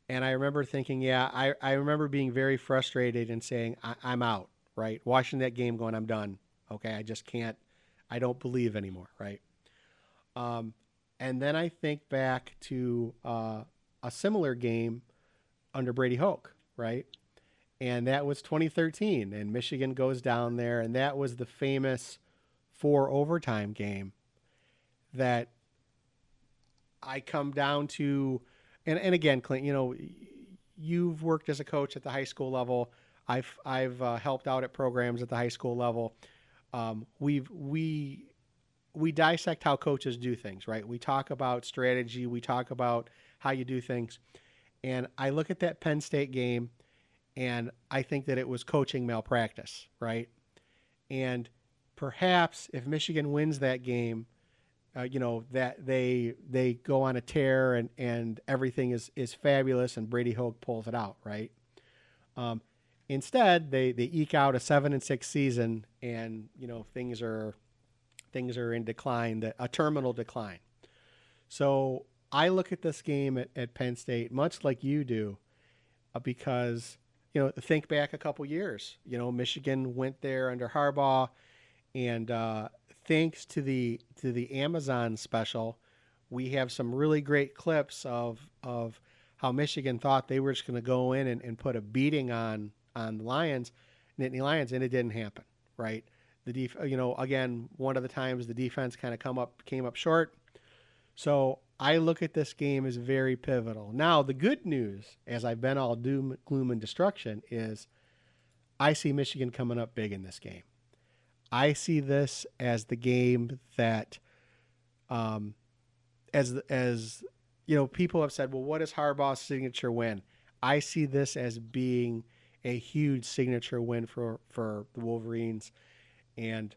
And I remember thinking, yeah, I, I remember being very frustrated and saying, I, I'm out, right? Watching that game going, I'm done. Okay, I just can't, I don't believe anymore, right? Um, and then I think back to uh, a similar game under Brady Hoke, right? And that was twenty thirteen, and Michigan goes down there, and that was the famous four overtime game that I come down to. And, and again, Clint, you know, you've worked as a coach at the high school level. I've, I've uh, helped out at programs at the high school level. Um, we've, we, we dissect how coaches do things, right? We talk about strategy. We talk about how you do things. And I look at that Penn State game, and I think that it was coaching malpractice, right? And perhaps if Michigan wins that game, uh, you know, that they, they go on a tear, and, and everything is, is fabulous, and Brady Hoke pulls it out, right? Um, Instead, they, they eke out a seven and six season, and you know things are things are in decline, a terminal decline. So I look at this game at, at Penn State much like you do, uh, because you know think back a couple years. You know Michigan went there under Harbaugh, and uh, thanks to the to the Amazon special, we have some really great clips of of how Michigan thought they were just going to go in and, and put a beating on. on the Lions, Nittany Lions, and it didn't happen, right? The def, you know, again, one of the times the defense kind of come up, came up short. So I look at this game as very pivotal. Now, the good news, as I've been all doom, gloom, and destruction, is I see Michigan coming up big in this game. I see this as the game that, um, as as you know, people have said, well, what is Harbaugh's signature win? I see this as being a huge signature win for, for the Wolverines, and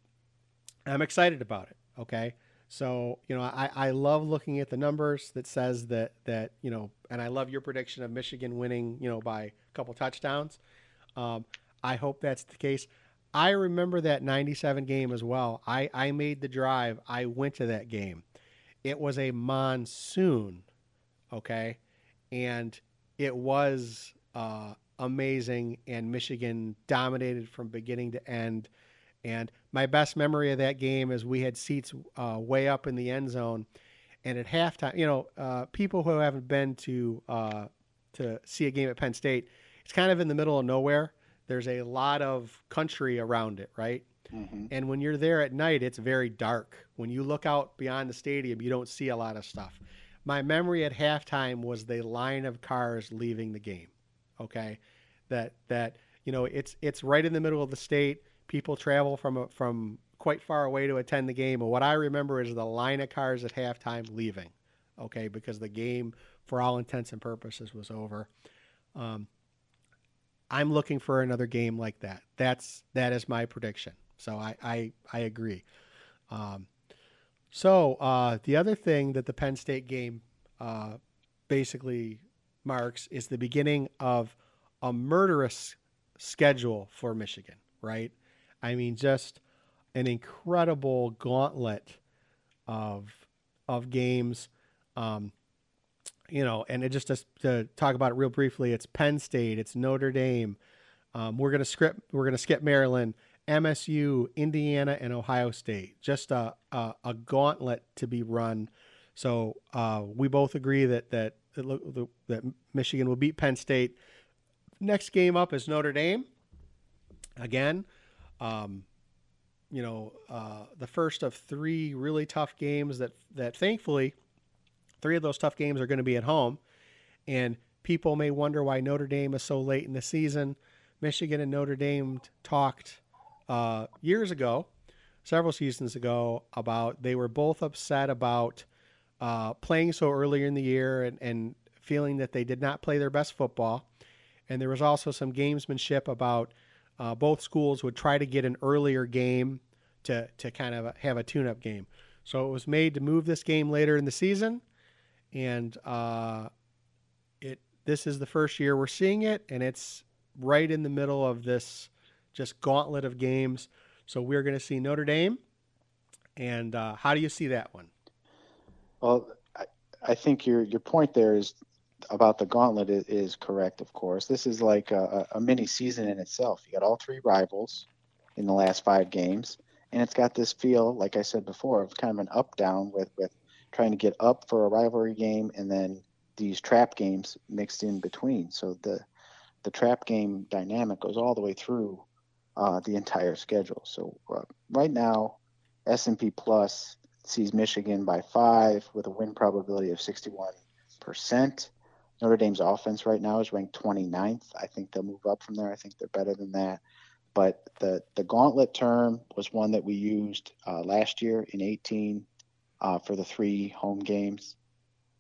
I'm excited about it. Okay. So, you know, I, I love looking at the numbers that says that, that, you know, and I love your prediction of Michigan winning, you know, by a couple touchdowns. Um, I hope that's the case. I remember that ninety-seven game as well. I, I made the drive. I went to that game. It was a monsoon. Okay. And it was, uh, amazing, and Michigan dominated from beginning to end. And my best memory of that game is we had seats uh, way up in the end zone, and at halftime, you know, uh, people who haven't been to uh, to see a game at Penn State, it's kind of in the middle of nowhere. There's a lot of country around it, right? Mm-hmm. And when you're there at night, it's very dark. When you look out beyond the stadium, you don't see a lot of stuff. My memory at halftime was the line of cars leaving the game. Okay, that that you know, it's it's right in the middle of the state. People travel from a, from quite far away to attend the game. And what I remember is the line of cars at halftime leaving, okay, because the game, for all intents and purposes, was over. Um, I'm looking for another game like that. That's that is my prediction. So I I, I agree. Um, so uh, the other thing that the Penn State game uh, basically marks is the beginning of a murderous schedule for Michigan, right? I mean, just an incredible gauntlet of of games. Um, you know, and it just to, to talk about it real briefly, it's Penn State, it's Notre Dame. Um, we're gonna skip we're gonna skip Maryland, M S U, Indiana, and Ohio State. Just a a, a gauntlet to be run. So uh, we both agree that that that Michigan will beat Penn State. Next game up is Notre Dame. Again, um, you know, uh, the first of three really tough games that that thankfully. Three of those tough games are going to be at home, and people may wonder why Notre Dame is so late in the season. Michigan and Notre Dame talked uh, years ago, several seasons ago, about they were both upset about uh, playing so early in the year and, and feeling that they did not play their best football. And there was also some gamesmanship about uh, both schools would try to get an earlier game to, to kind of have a tune-up game. So it was made to move this game later in the season. And uh, it this is the first year we're seeing it, and it's right in the middle of this just gauntlet of games. So we're going to see Notre Dame. And uh, how do you see that one? Well, I, I think your your point there is about the gauntlet is, is correct, of course. This is like a, a mini season in itself. You got all three rivals in the last five games, and it's got this feel, like I said before, of kind of an up-down with, with – trying to get up for a rivalry game and then these trap games mixed in between. So the the trap game dynamic goes all the way through uh, the entire schedule. So uh, right now, S and P Plus sees Michigan by five with a win probability of sixty-one percent. Notre Dame's offense right now is ranked twenty-ninth. I think they'll move up from there. I think they're better than that. But the, the gauntlet term was one that we used uh, last year in eighteen. Uh, for the three home games,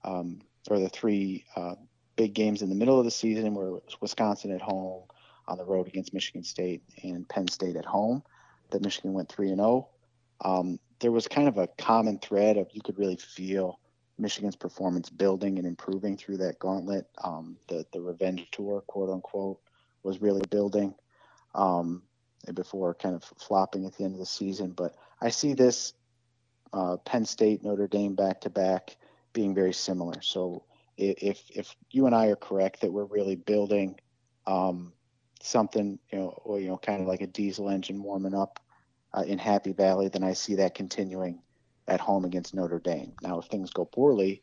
um, or the three uh, big games in the middle of the season, where Wisconsin at home, on the road against Michigan State, and Penn State at home, that Michigan went three and oh. Um, there was kind of a common thread of you could really feel Michigan's performance building and improving through that gauntlet. Um, the, the revenge tour, quote unquote, was really building um, before kind of flopping at the end of the season. But I see this Uh, Penn State, Notre Dame back-to-back being very similar. So if if you and I are correct that we're really building um, something, you know, or, you know, kind of like a diesel engine warming up uh, in Happy Valley, then I see that continuing at home against Notre Dame. Now, if things go poorly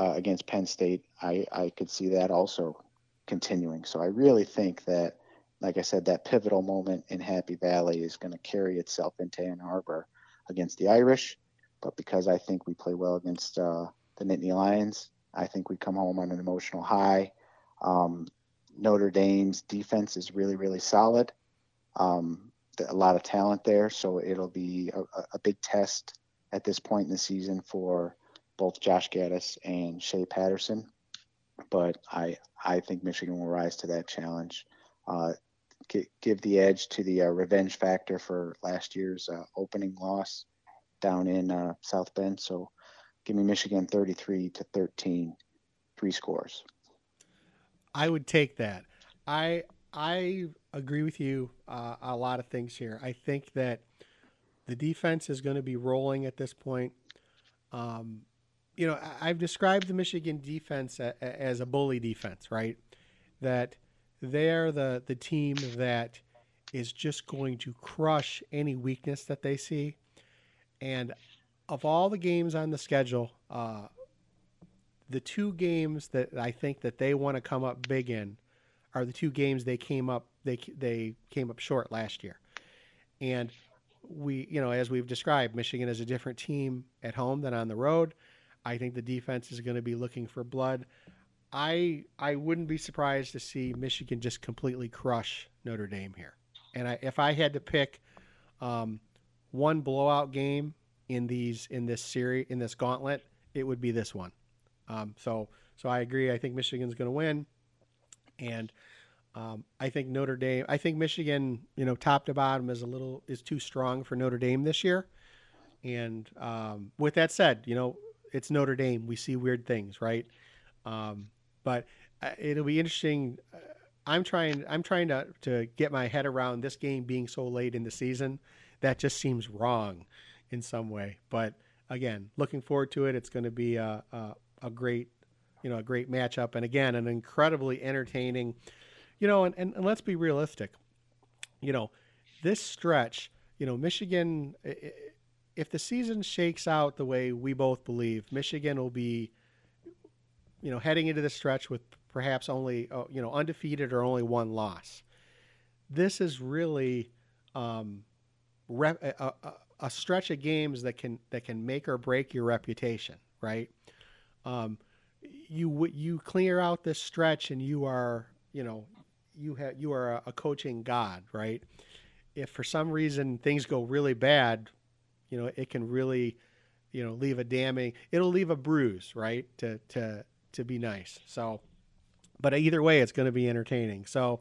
uh, against Penn State, I, I could see that also continuing. So I really think that, like I said, that pivotal moment in Happy Valley is going to carry itself into Ann Arbor against the Irish. But because I think we play well against uh, the Nittany Lions, I think we come home on an emotional high. Um, Notre Dame's defense is really, really solid. Um, a lot of talent there, so it'll be a, a big test at this point in the season for both Josh Gattis and Shea Patterson. But I, I think Michigan will rise to that challenge. Uh, g- give the edge to the uh, revenge factor for last year's uh, opening loss down in uh, South Bend. So give me Michigan thirty-three to thirteen, three scores. I would take that. I I agree with you uh, a lot of things here. I think that the defense is going to be rolling at this point. Um, you know, I, I've described the Michigan defense a, a, as a bully defense, right? That they're the, the team that is just going to crush any weakness that they see. And of all the games on the schedule, uh, the two games that I think that they want to come up big in are the two games they came up they they came up short last year. And we, you know, as we've described, Michigan is a different team at home than on the road. I think the defense is going to be looking for blood. I I wouldn't be surprised to see Michigan just completely crush Notre Dame here. And I, if I had to pick um, one blowout game in these in this series in this gauntlet, it would be this one. Um, so so I agree. I think Michigan's going to win, and um, I think Notre Dame. I think Michigan, you know, top to bottom is a little is too strong for Notre Dame this year. And um, with that said, you know, it's Notre Dame. We see weird things, right? Um, but it'll be interesting. I'm trying. I'm trying to to get my head around this game being so late in the season. That just seems wrong in some way. But again, looking forward to it. It's going to be a, a, a great, you know, a great matchup, and again, an incredibly entertaining. You know, and, and, and let's be realistic. You know, this stretch. You know, Michigan. If the season shakes out the way we both believe, Michigan will be, you know, heading into the stretch with perhaps only, you know, undefeated or only one loss. This is really um, rep- a, a, a stretch of games that can that can make or break your reputation, right? Um, you you clear out this stretch and you are, you know, you have you are a, a coaching god, right? If for some reason things go really bad, you know, it can really, you know, leave a damning. It'll leave a bruise, right? To to to be nice. So, but either way, it's going to be entertaining. So,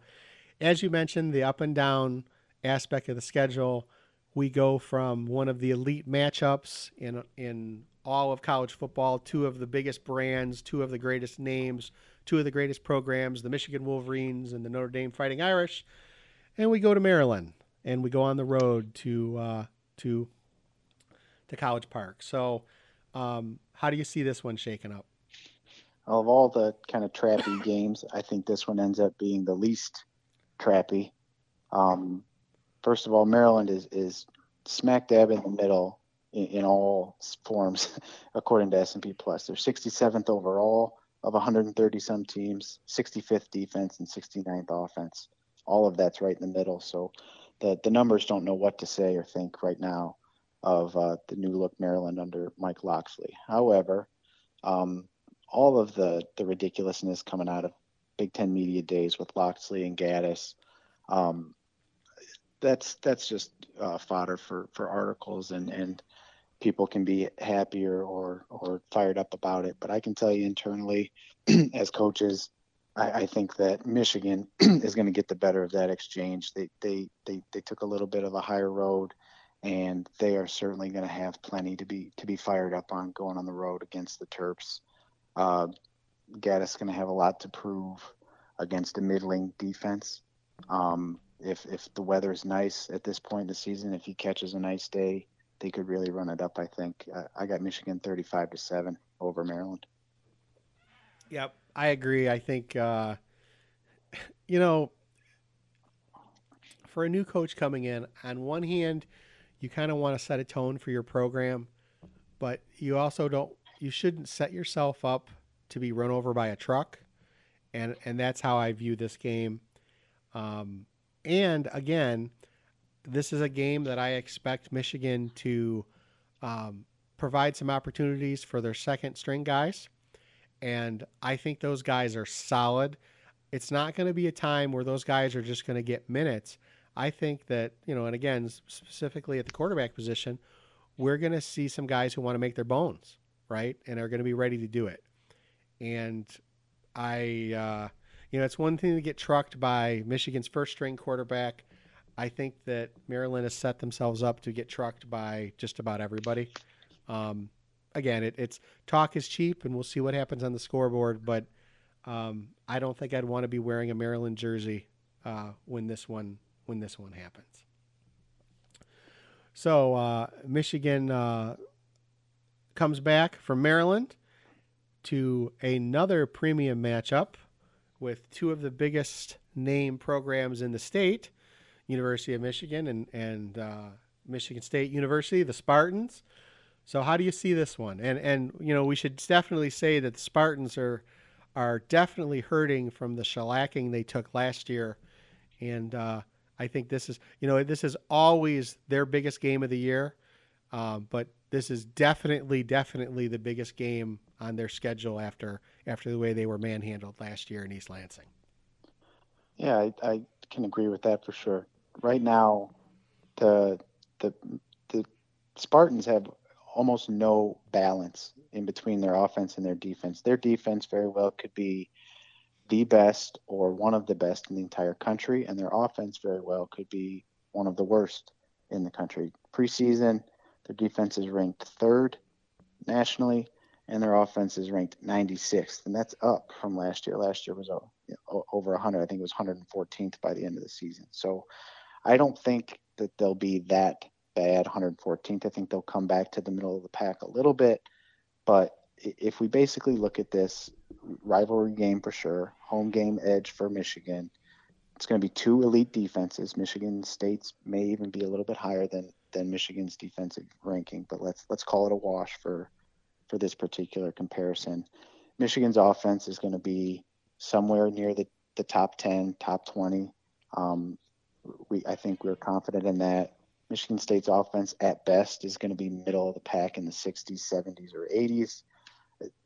as you mentioned, the up and down aspect of the schedule, we go from one of the elite matchups in in all of college football, two of the biggest brands, two of the greatest names, two of the greatest programs, the Michigan Wolverines and the Notre Dame Fighting Irish, and we go to Maryland and we go on the road to uh, to. to College Park. So um, how do you see this one shaking up? Of all the kind of trappy games, I think this one ends up being the least trappy. Um, first of all, Maryland is, is smack dab in the middle in, in all forms, according to S and P Plus. They're sixty-seventh overall of one hundred thirty some teams, sixty-fifth defense and sixty-ninth offense. All of that's right in the middle. So the, the numbers don't know what to say or think right now of uh, the new look Maryland under Mike Locksley. However, um, all of the, the ridiculousness coming out of Big Ten media days with Locksley and Gattis, um, that's that's just uh, fodder for, for articles, and, and people can be happier or, or fired up about it. But I can tell you internally, as coaches, I, I think that Michigan is going to get the better of that exchange. They, they, they, they took a little bit of a higher road, and they are certainly going to have plenty to be to be fired up on going on the road against the Terps. Uh, Gattis is going to have a lot to prove against a middling defense. Um, if if the weather is nice at this point in the season, if he catches a nice day, they could really run it up. I think uh, I got Michigan thirty-five to seven over Maryland. Yep, I agree. I think uh, you know, for a new coach coming in, on one hand, you kind of want to set a tone for your program, but you also don't, you shouldn't set yourself up to be run over by a truck. And, and that's how I view this game. Um, and again, this is a game that I expect Michigan to um, provide some opportunities for their second string guys. And I think those guys are solid. It's not going to be a time where those guys are just going to get minutes. I think that, you know, and again, specifically at the quarterback position, we're going to see some guys who want to make their bones, right, and are going to be ready to do it. And I, uh, you know, it's one thing to get trucked by Michigan's first-string quarterback. I think that Maryland has set themselves up to get trucked by just about everybody. Um, again, it, it's talk is cheap, and we'll see what happens on the scoreboard, but um, I don't think I'd want to be wearing a Maryland jersey uh, when this one when this one happens. So uh, Michigan uh, comes back from Maryland to another premium matchup with two of the biggest name programs in the state, University of Michigan and, and uh, Michigan State University, the Spartans. So how do you see this one? And, and you know, we should definitely say that the Spartans are, are definitely hurting from the shellacking they took last year. And, uh, I think this is, you know, this is always their biggest game of the year. Uh, but this is definitely, definitely the biggest game on their schedule after after the way they were manhandled last year in East Lansing. Yeah, I, I can agree with that for sure. Right now, the the the Spartans have almost no balance in between their offense and their defense. Their defense very well could be the best or one of the best in the entire country, and their offense very well could be one of the worst in the country. Preseason, their defense is ranked third nationally, and their offense is ranked ninety-sixth, and that's up from last year. Last year was over one hundred. I think it was one hundred fourteenth by the end of the season. So I don't think that they'll be that bad, one hundred fourteenth. I think they'll come back to the middle of the pack a little bit. But if we basically look at this, rivalry game for sure, home game edge for Michigan. It's going to be two elite defenses. Michigan State's may even be a little bit higher than than Michigan's defensive ranking, but let's let's call it a wash for for this particular comparison. Michigan's offense is going to be somewhere near the, the top ten, top twenty. Um, we I think we're confident in that. Michigan State's offense at best is going to be middle of the pack in the sixties, seventies, or eighties.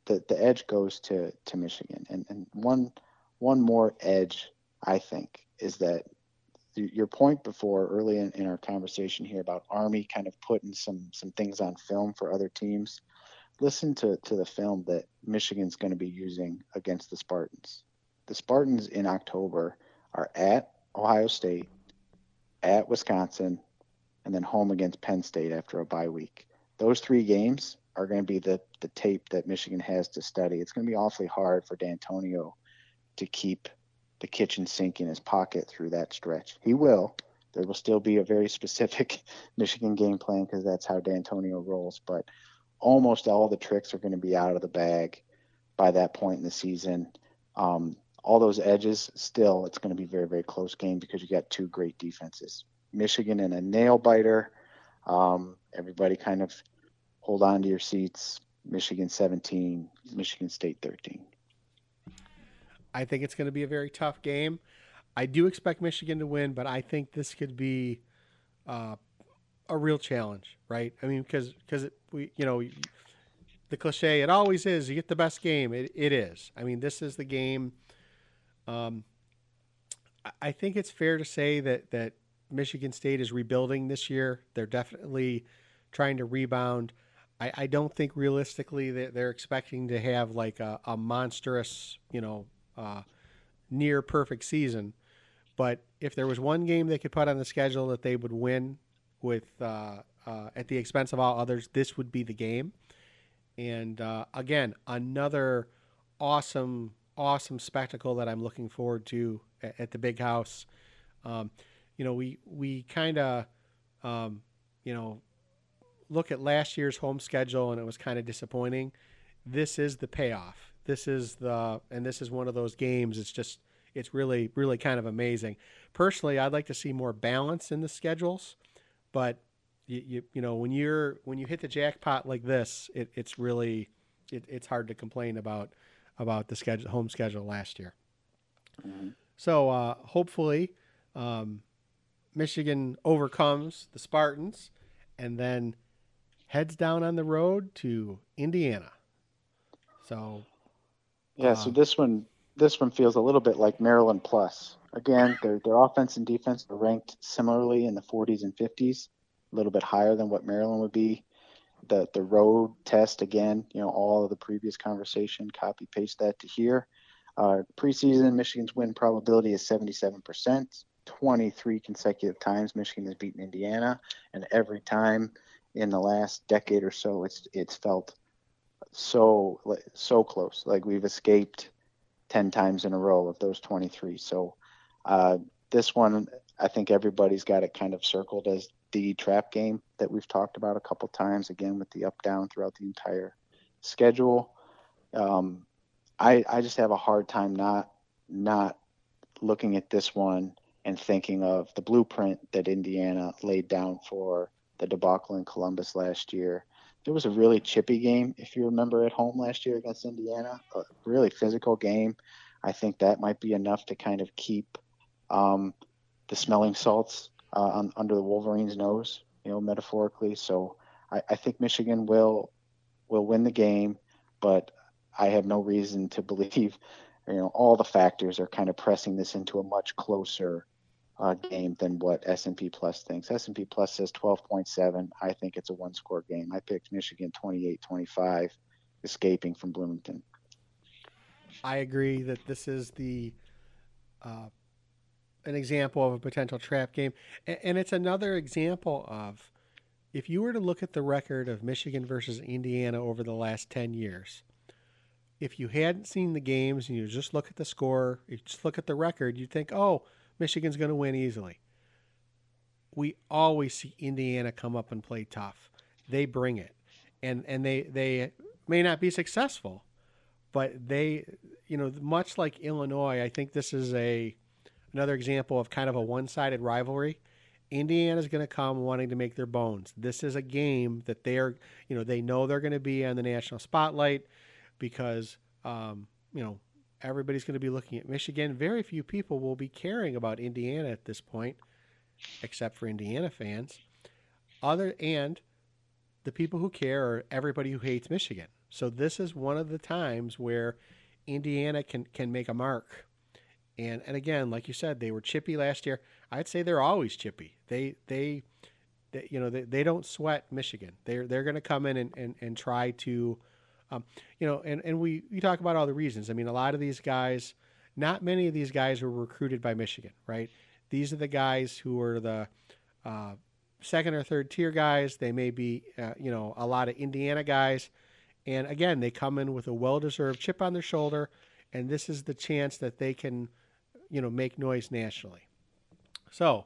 The the edge goes to, to Michigan. And and one one more edge, I think, is that your point before early in, in our conversation here about Army kind of putting some some things on film for other teams. Listen to, to the film that Michigan's going to be using against the Spartans. The Spartans in October are at Ohio State, at Wisconsin, and then home against Penn State after a bye week. Those three games are going to be the, the tape that Michigan has to study. It's going to be awfully hard for D'Antonio to keep the kitchen sink in his pocket through that stretch. He will. There will still be a very specific Michigan game plan because that's how D'Antonio rolls, but almost all the tricks are going to be out of the bag by that point in the season. Um, all those edges, still, it's going to be a very, very close game because you got two great defenses. Michigan and a nail biter. Um, everybody kind of hold on to your seats. Michigan seventeen, Michigan State thirteen. I think it's going to be a very tough game. I do expect Michigan to win, but I think this could be uh, a real challenge, right? I mean, because because we you know the cliche, it always is. You get the best game. It it is. I mean, this is the game. Um, I think it's fair to say that that. Michigan State is rebuilding this year. They're definitely trying to rebound. I, I don't think realistically that they're expecting to have like a, a monstrous, you know, uh, near perfect season. But if there was one game they could put on the schedule that they would win with uh, uh, at the expense of all others, this would be the game. And uh, again, another awesome, awesome spectacle that I'm looking forward to at, at the Big House. Um, You know, we, we kind of, um, you know, look at last year's home schedule and it was kind of disappointing. This is the payoff. This is the, and this is one of those games. It's just, it's really, really kind of amazing. Personally, I'd like to see more balance in the schedules, but you, you, you know, when you're, when you hit the jackpot like this, it, it's really, it, it's hard to complain about, about the schedule, home schedule last year. Mm-hmm. So, uh, hopefully, um, Michigan overcomes the Spartans and then heads down on the road to Indiana. So, yeah. Um, so this one, this one feels a little bit like Maryland Plus. Again, their their offense and defense are ranked similarly in the forties and fifties, a little bit higher than what Maryland would be. The the road test again, you know, all of the previous conversation, copy paste that to here. Uh, preseason, Michigan's win probability is seventy-seven percent. twenty-three consecutive times Michigan has beaten Indiana, and every time in the last decade or so, it's it's felt so so close. Like we've escaped ten times in a row of those twenty-three. So uh, this one, I think everybody's got it kind of circled as the trap game that we've talked about a couple times. Again, with the up down throughout the entire schedule, um, I I just have a hard time not not looking at this one and thinking of the blueprint that Indiana laid down for the debacle in Columbus last year. It was a really chippy game, if you remember, at home last year against Indiana, a really physical game. I think that might be enough to kind of keep um, the smelling salts uh, on, under the Wolverines' nose, you know, metaphorically. So I, I think Michigan will will win the game, but I have no reason to believe, you know, all the factors are kind of pressing this into a much closer uh, game than what S and P Plus thinks. S and P Plus says twelve point seven. I think it's a one-score game. I picked Michigan twenty-eight twenty-five, escaping from Bloomington. I agree that this is the uh, an example of a potential trap game. And it's another example of, if you were to look at the record of Michigan versus Indiana over the last ten years, if you hadn't seen the games and you just look at the score, you just look at the record, you'd think, oh, Michigan's going to win easily. We always see Indiana come up and play tough. They bring it. And and they, they may not be successful, but they, you know, much like Illinois, I think this is a another example of kind of a one-sided rivalry. Indiana's going to come wanting to make their bones. This is a game that they are, you know, they know they're going to be on the national spotlight because, um, you know, everybody's going to be looking at Michigan. Very few people will be caring about Indiana at this point, except for Indiana fans. Other and the people who care are everybody who hates Michigan. So this is one of the times where Indiana can can make a mark. And and again, like you said, they were chippy last year. I'd say they're always chippy. They they, they you know, they, they don't sweat Michigan. They're they're going to come in and, and, and try to, um, you know, and, and we, we talk about all the reasons. I mean, a lot of these guys, not many of these guys were recruited by Michigan, right? These are the guys who are the uh, second or third tier guys. They may be, uh, you know, a lot of Indiana guys. And again, they come in with a well-deserved chip on their shoulder, and this is the chance that they can, you know, make noise nationally. So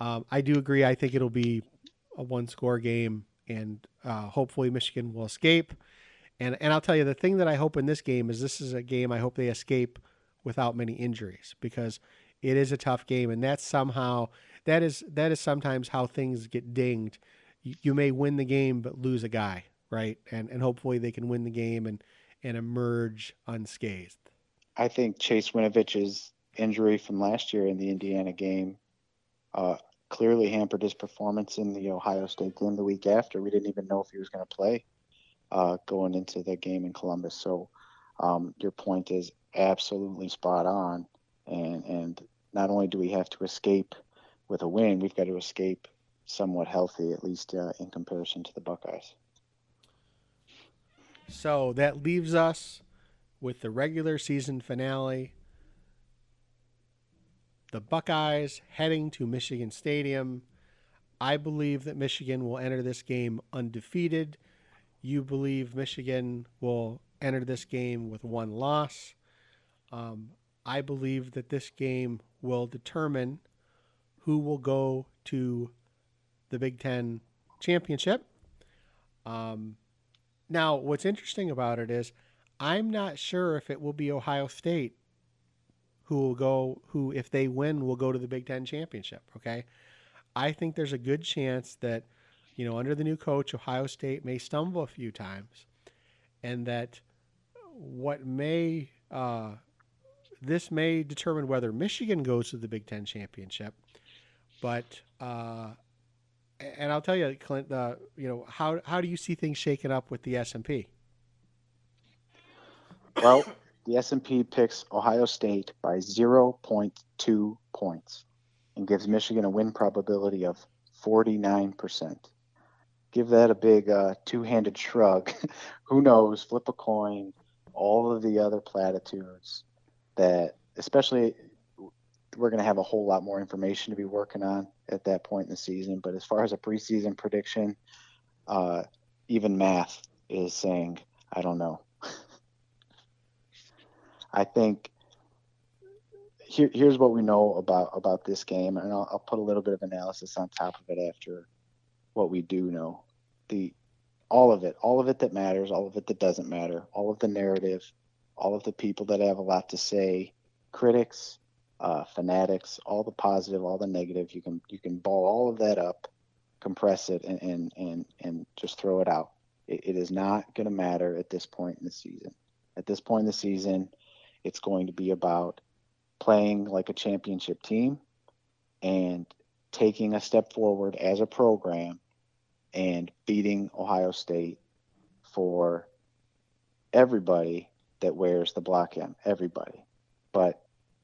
um, I do agree. I think it'll be a one-score game, and uh, hopefully Michigan will escape. And and I'll tell you, the thing that I hope in this game is this is a game I hope they escape without many injuries, because it is a tough game, and that's somehow that is that is sometimes how things get dinged. You, you may win the game but lose a guy, right? And and hopefully they can win the game and and emerge unscathed. I think Chase Winovich's injury from last year in the Indiana game uh, clearly hampered his performance in the Ohio State game the week after. We didn't even know if he was going to play uh, going into the game in Columbus. So um, your point is absolutely spot on. And, and not only do we have to escape with a win, we've got to escape somewhat healthy, at least uh, in comparison to the Buckeyes. So that leaves us with the regular season finale, the Buckeyes heading to Michigan Stadium. I believe that Michigan will enter this game undefeated. You believe Michigan will enter this game with one loss. Um, I believe that this game will determine who will go to the Big Ten championship. Um, now, what's interesting about it is, I'm not sure if it will be Ohio State who will go, who, if they win, will go to the Big Ten championship. Okay. I think there's a good chance that, you know, under the new coach, Ohio State may stumble a few times, and that what may, uh, this may determine whether Michigan goes to the Big Ten championship. But, uh, and I'll tell you, Clint, uh, you know, how, how do you see things shaken up with the S and P? Well, the S and P picks Ohio State by zero point two points and gives Michigan a win probability of forty-nine percent. Give that a big uh, two-handed shrug. Who knows? Flip a coin. All of the other platitudes that, especially, we're going to have a whole lot more information to be working on at that point in the season. But as far as a preseason prediction, uh, even math is saying, I don't know. I think here, here's what we know about, about this game, and I'll, I'll put a little bit of analysis on top of it after what we do know. The all of it, all of it that matters, all of it that doesn't matter, all of the narrative, all of the people that have a lot to say, critics, uh, fanatics, all the positive, all the negative. You can you can ball all of that up, compress it, and and and, and just throw it out. It, it is not going to matter at this point in the season. At this point in the season, it's going to be about playing like a championship team and taking a step forward as a program and beating Ohio State for everybody that wears the black M, everybody. But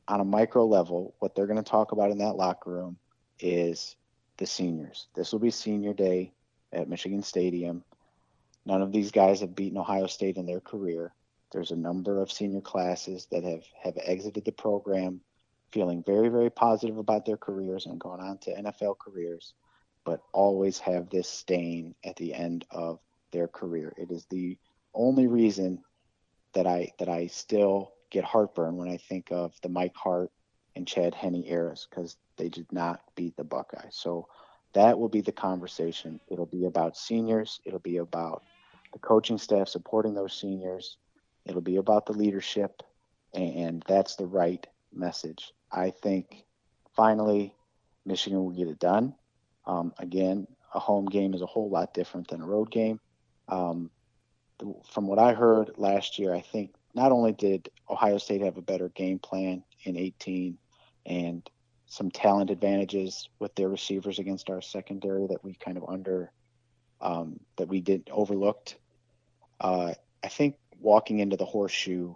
on a micro level, what they're going to talk about in that locker room is the seniors. This will be senior day at Michigan Stadium. None of these guys have beaten Ohio State in their career. There's a number of senior classes that have, have exited the program feeling very, very positive about their careers and going on to N F L careers, but always have this stain at the end of their career. It is the only reason that I that I still get heartburn when I think of the Mike Hart and Chad Henney eras, because they did not beat the Buckeyes. So that will be the conversation. It'll be about seniors. It'll be about the coaching staff supporting those seniors. It'll be about the leadership, and that's the right message. I think finally Michigan will get it done. Um, again, a home game is a whole lot different than a road game. Um, the, from what I heard last year, I think not only did Ohio State have a better game plan in eighteen and some talent advantages with their receivers against our secondary that we kind of under um, that we did overlooked. Uh, I think walking into the horseshoe,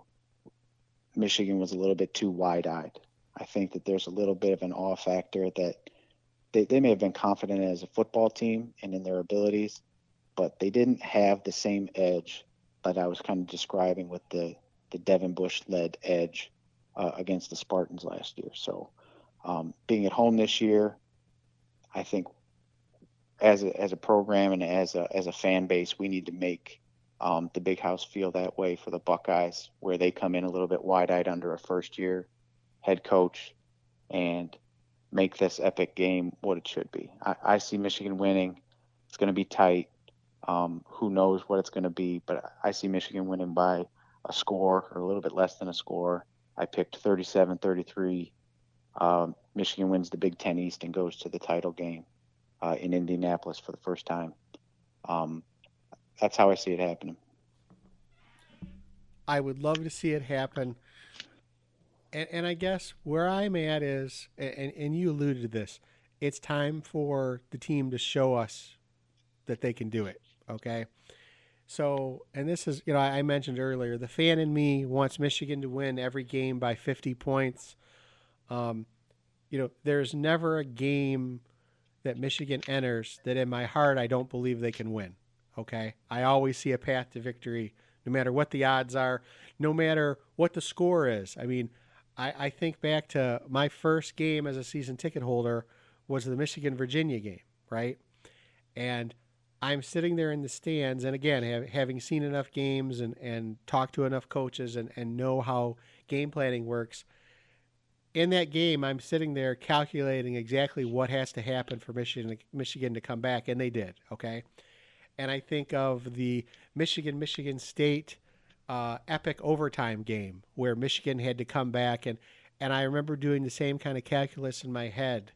Michigan was a little bit too wide-eyed. I think that there's a little bit of an awe factor that they, they may have been confident as a football team and in their abilities, but they didn't have the same edge that I was kind of describing with the, the Devin Bush-led edge uh, against the Spartans last year. So um, being at home this year, I think as a, as a program and as a, as a fan base, we need to make Um, the Big House feel that way for the Buckeyes, where they come in a little bit wide-eyed under a first-year head coach and make this epic game what it should be. I, I see Michigan winning. It's going to be tight. Um, who knows what it's going to be, but I see Michigan winning by a score or a little bit less than a score. I picked thirty-seven thirty-three. Um, Michigan wins the Big Ten East and goes to the title game uh, in Indianapolis for the first time. Um, That's how I see it happening. I would love to see it happen. And, and I guess where I'm at is, and, and you alluded to this, it's time for the team to show us that they can do it, okay? So, and this is, you know, I mentioned earlier, the fan in me wants Michigan to win every game by fifty points. Um, you know, there's never a game that Michigan enters that in my heart I don't believe they can win. Okay, I always see a path to victory, no matter what the odds are, no matter what the score is. I mean, I, I think back to my first game as a season ticket holder was the Michigan-Virginia game, right? And I'm sitting there in the stands, and again, have, having seen enough games and, and talked to enough coaches and, and know how game planning works, in that game, I'm sitting there calculating exactly what has to happen for Michigan, Michigan to come back, and they did, okay? And I think of the Michigan-Michigan State uh, epic overtime game where Michigan had to come back. And, and I remember doing the same kind of calculus in my head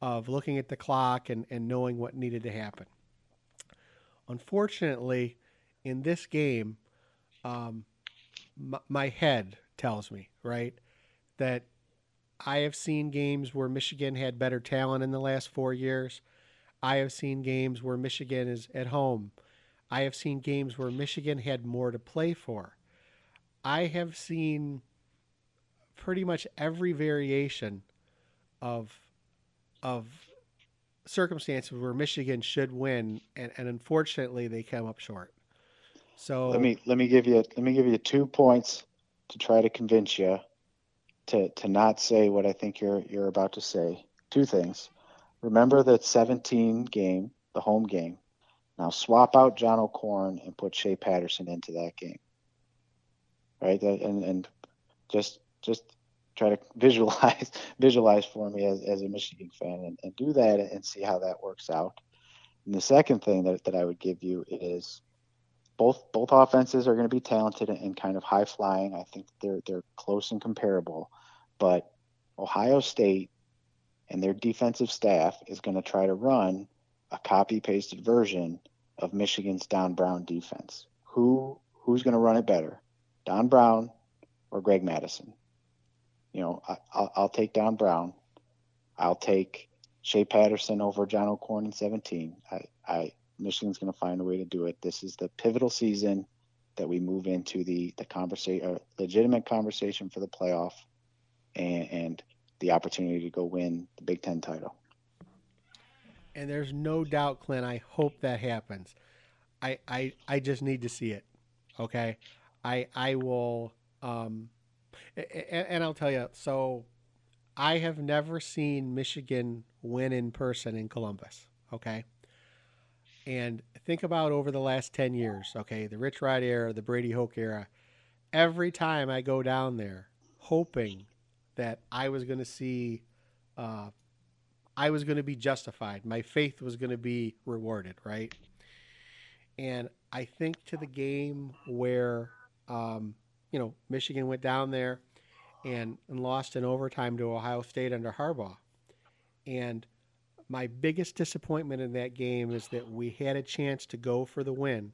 of looking at the clock and, and knowing what needed to happen. Unfortunately, in this game, um, m- my head tells me, right, that I have seen games where Michigan had better talent in the last four years. I have seen games where Michigan is at home. I have seen games where Michigan had more to play for. I have seen pretty much every variation of of circumstances where Michigan should win, and, and unfortunately they come up short. So let me let me give you let me give you two points to try to convince you to to not say what I think you're you're about to say. Two things. Remember that seventeen game, the home game. Now swap out John O'Korn and put Shea Patterson into that game. Right? And and just just try to visualize visualize for me as, as a Michigan fan and, and do that and see how that works out. And the second thing that, that I would give you is both both offenses are going to be talented and kind of high flying. I think they're they're close and comparable, but Ohio State and their defensive staff is going to try to run a copy-pasted version of Michigan's Don Brown defense. Who who's going to run it better, Don Brown or Greg Madison? You know, I, I'll, I'll take Don Brown. I'll take Shea Patterson over John O'Korn in seventeen. I, I Michigan's going to find a way to do it. This is the pivotal season that we move into the the conversation, legitimate conversation for the playoff, and, and the opportunity to go win the Big Ten title. And there's no doubt, Clint, I hope that happens. I I, I just need to see it. Okay, I I will. Um, and, and I'll tell you. So, I have never seen Michigan win in person in Columbus. Okay. And think about over the last ten years, okay, the Rich Rod era, the Brady Hoke era, every time I go down there hoping that I was going to see, uh, I was going to be justified. My faith was going to be rewarded, right? And I think to the game where, um, you know, Michigan went down there and, and lost in overtime to Ohio State under Harbaugh. And my biggest disappointment in that game is that we had a chance to go for the win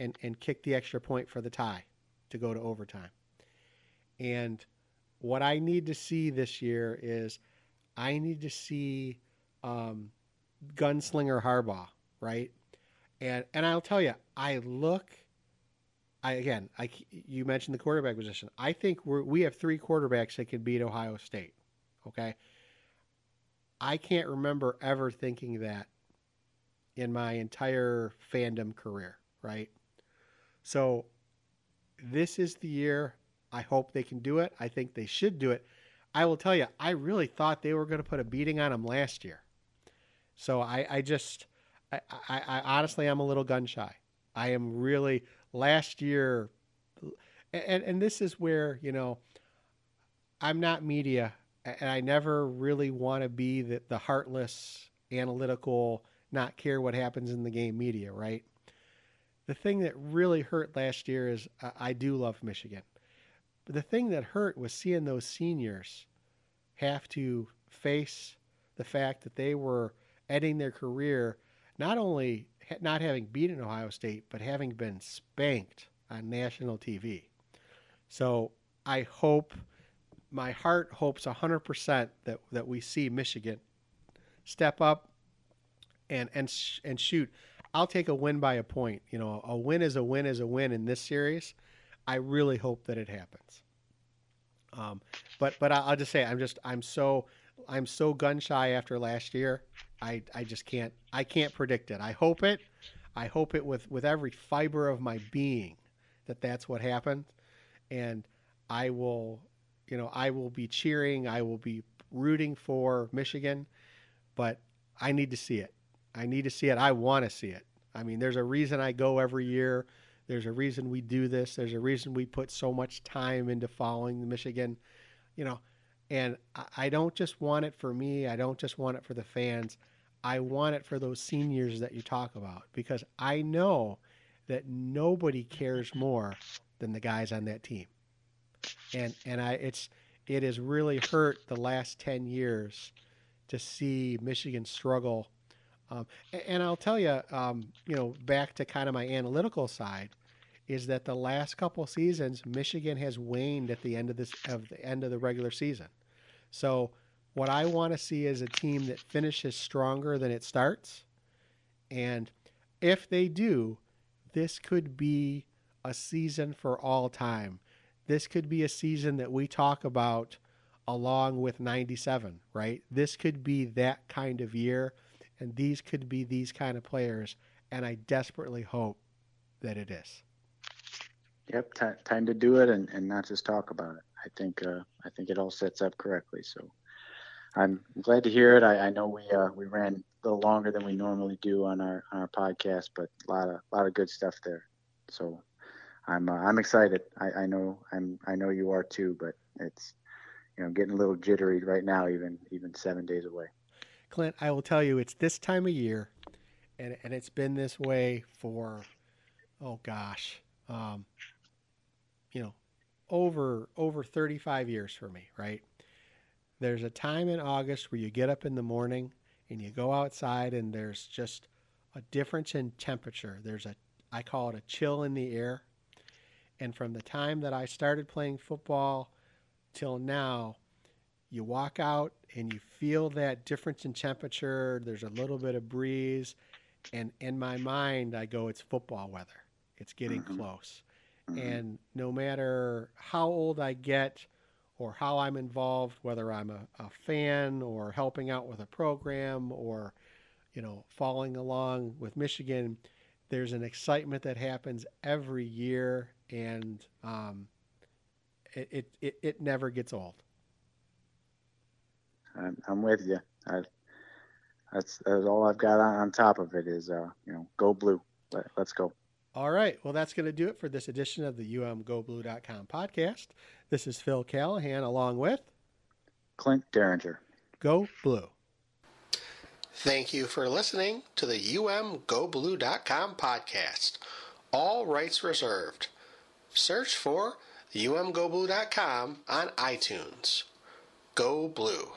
and, and kick the extra point for the tie to go to overtime. And what I need to see this year is I need to see um, gunslinger Harbaugh, right? And and I'll tell you, I look, I again, I, you mentioned the quarterback position. I think we're, we have three quarterbacks that can beat Ohio State, okay? I can't remember ever thinking that in my entire fandom career, right? So this is the year. I hope they can do it. I think they should do it. I will tell you, I really thought they were going to put a beating on them last year. So I, I just, I, I, I honestly, I'm a little gun shy. I am really last year. And, and this is where, you know, I'm not media. And I never really want to be the, the heartless, analytical, not care what happens in the game media, right? The thing that really hurt last year is uh, I do love Michigan. But the thing that hurt was seeing those seniors have to face the fact that they were ending their career, not only ha- not having beaten Ohio State, but having been spanked on national T V. So I hope... my heart hopes one hundred percent that, that we see Michigan step up and and sh- and shoot. I'll take a win by a point. You know, a win is a win is a win in this series. I really hope that it happens. Um, but but I'll just say I'm just I'm so I'm so gun shy after last year. I I just can't I can't predict it. I hope it. I hope it with with every fiber of my being that that's what happened, and I will. You know, I will be cheering. I will be rooting for Michigan, but I need to see it. I need to see it. I want to see it. I mean, there's a reason I go every year. There's a reason we do this. There's a reason we put so much time into following Michigan, you know, and I don't just want it for me. I don't just want it for the fans. I want it for those seniors that you talk about, because I know that nobody cares more than the guys on that team. And and I it's it has really hurt the last ten years to see Michigan struggle, um, and, and I'll tell you, um, you know, back to kind of my analytical side, is that the last couple seasons Michigan has waned at the end of this of the end of the regular season. So what I want to see is a team that finishes stronger than it starts, and if they do, this could be a season for all time. This could be a season that we talk about along with ninety-seven, right? This could be that kind of year, and these could be these kind of players, and I desperately hope that it is. Yep, t- time to do it and, and not just talk about it. I think uh, I think it all sets up correctly, so I'm glad to hear it. I, I know we uh, we ran a little longer than we normally do on our on our podcast, but a lot of a lot of good stuff there. So. I'm uh, I'm excited. I, I know I'm I know you are too, but it's you know getting a little jittery right now, even even seven days away. Clint, I will tell you, it's this time of year, and and it's been this way for oh gosh, um, you know, over over thirty-five years for me. Right? There's a time in August where you get up in the morning and you go outside, and there's just a difference in temperature. There's a I call it a chill in the air. And from the time that I started playing football till now, you walk out and you feel that difference in temperature. There's a little bit of breeze, And in my mind, I go, it's football weather. It's getting mm-hmm. close. Mm-hmm. And no matter how old I get or how I'm involved, whether I'm a, a fan or helping out with a program or, you know, following along with Michigan, there's an excitement that happens every year, and um, it, it, it never gets old. I'm, I'm with you. I, that's, that's all I've got on, on top of it is, uh, you know, go blue. Let, let's go. All right. Well, that's going to do it for this edition of the U M Go Blue dot com podcast. This is Phil Callahan along with Clint Derringer. Go Blue. Thank you for listening to the U M Go Blue dot com podcast. All rights reserved. Search for U M Go Blue dot com on iTunes. Go Blue.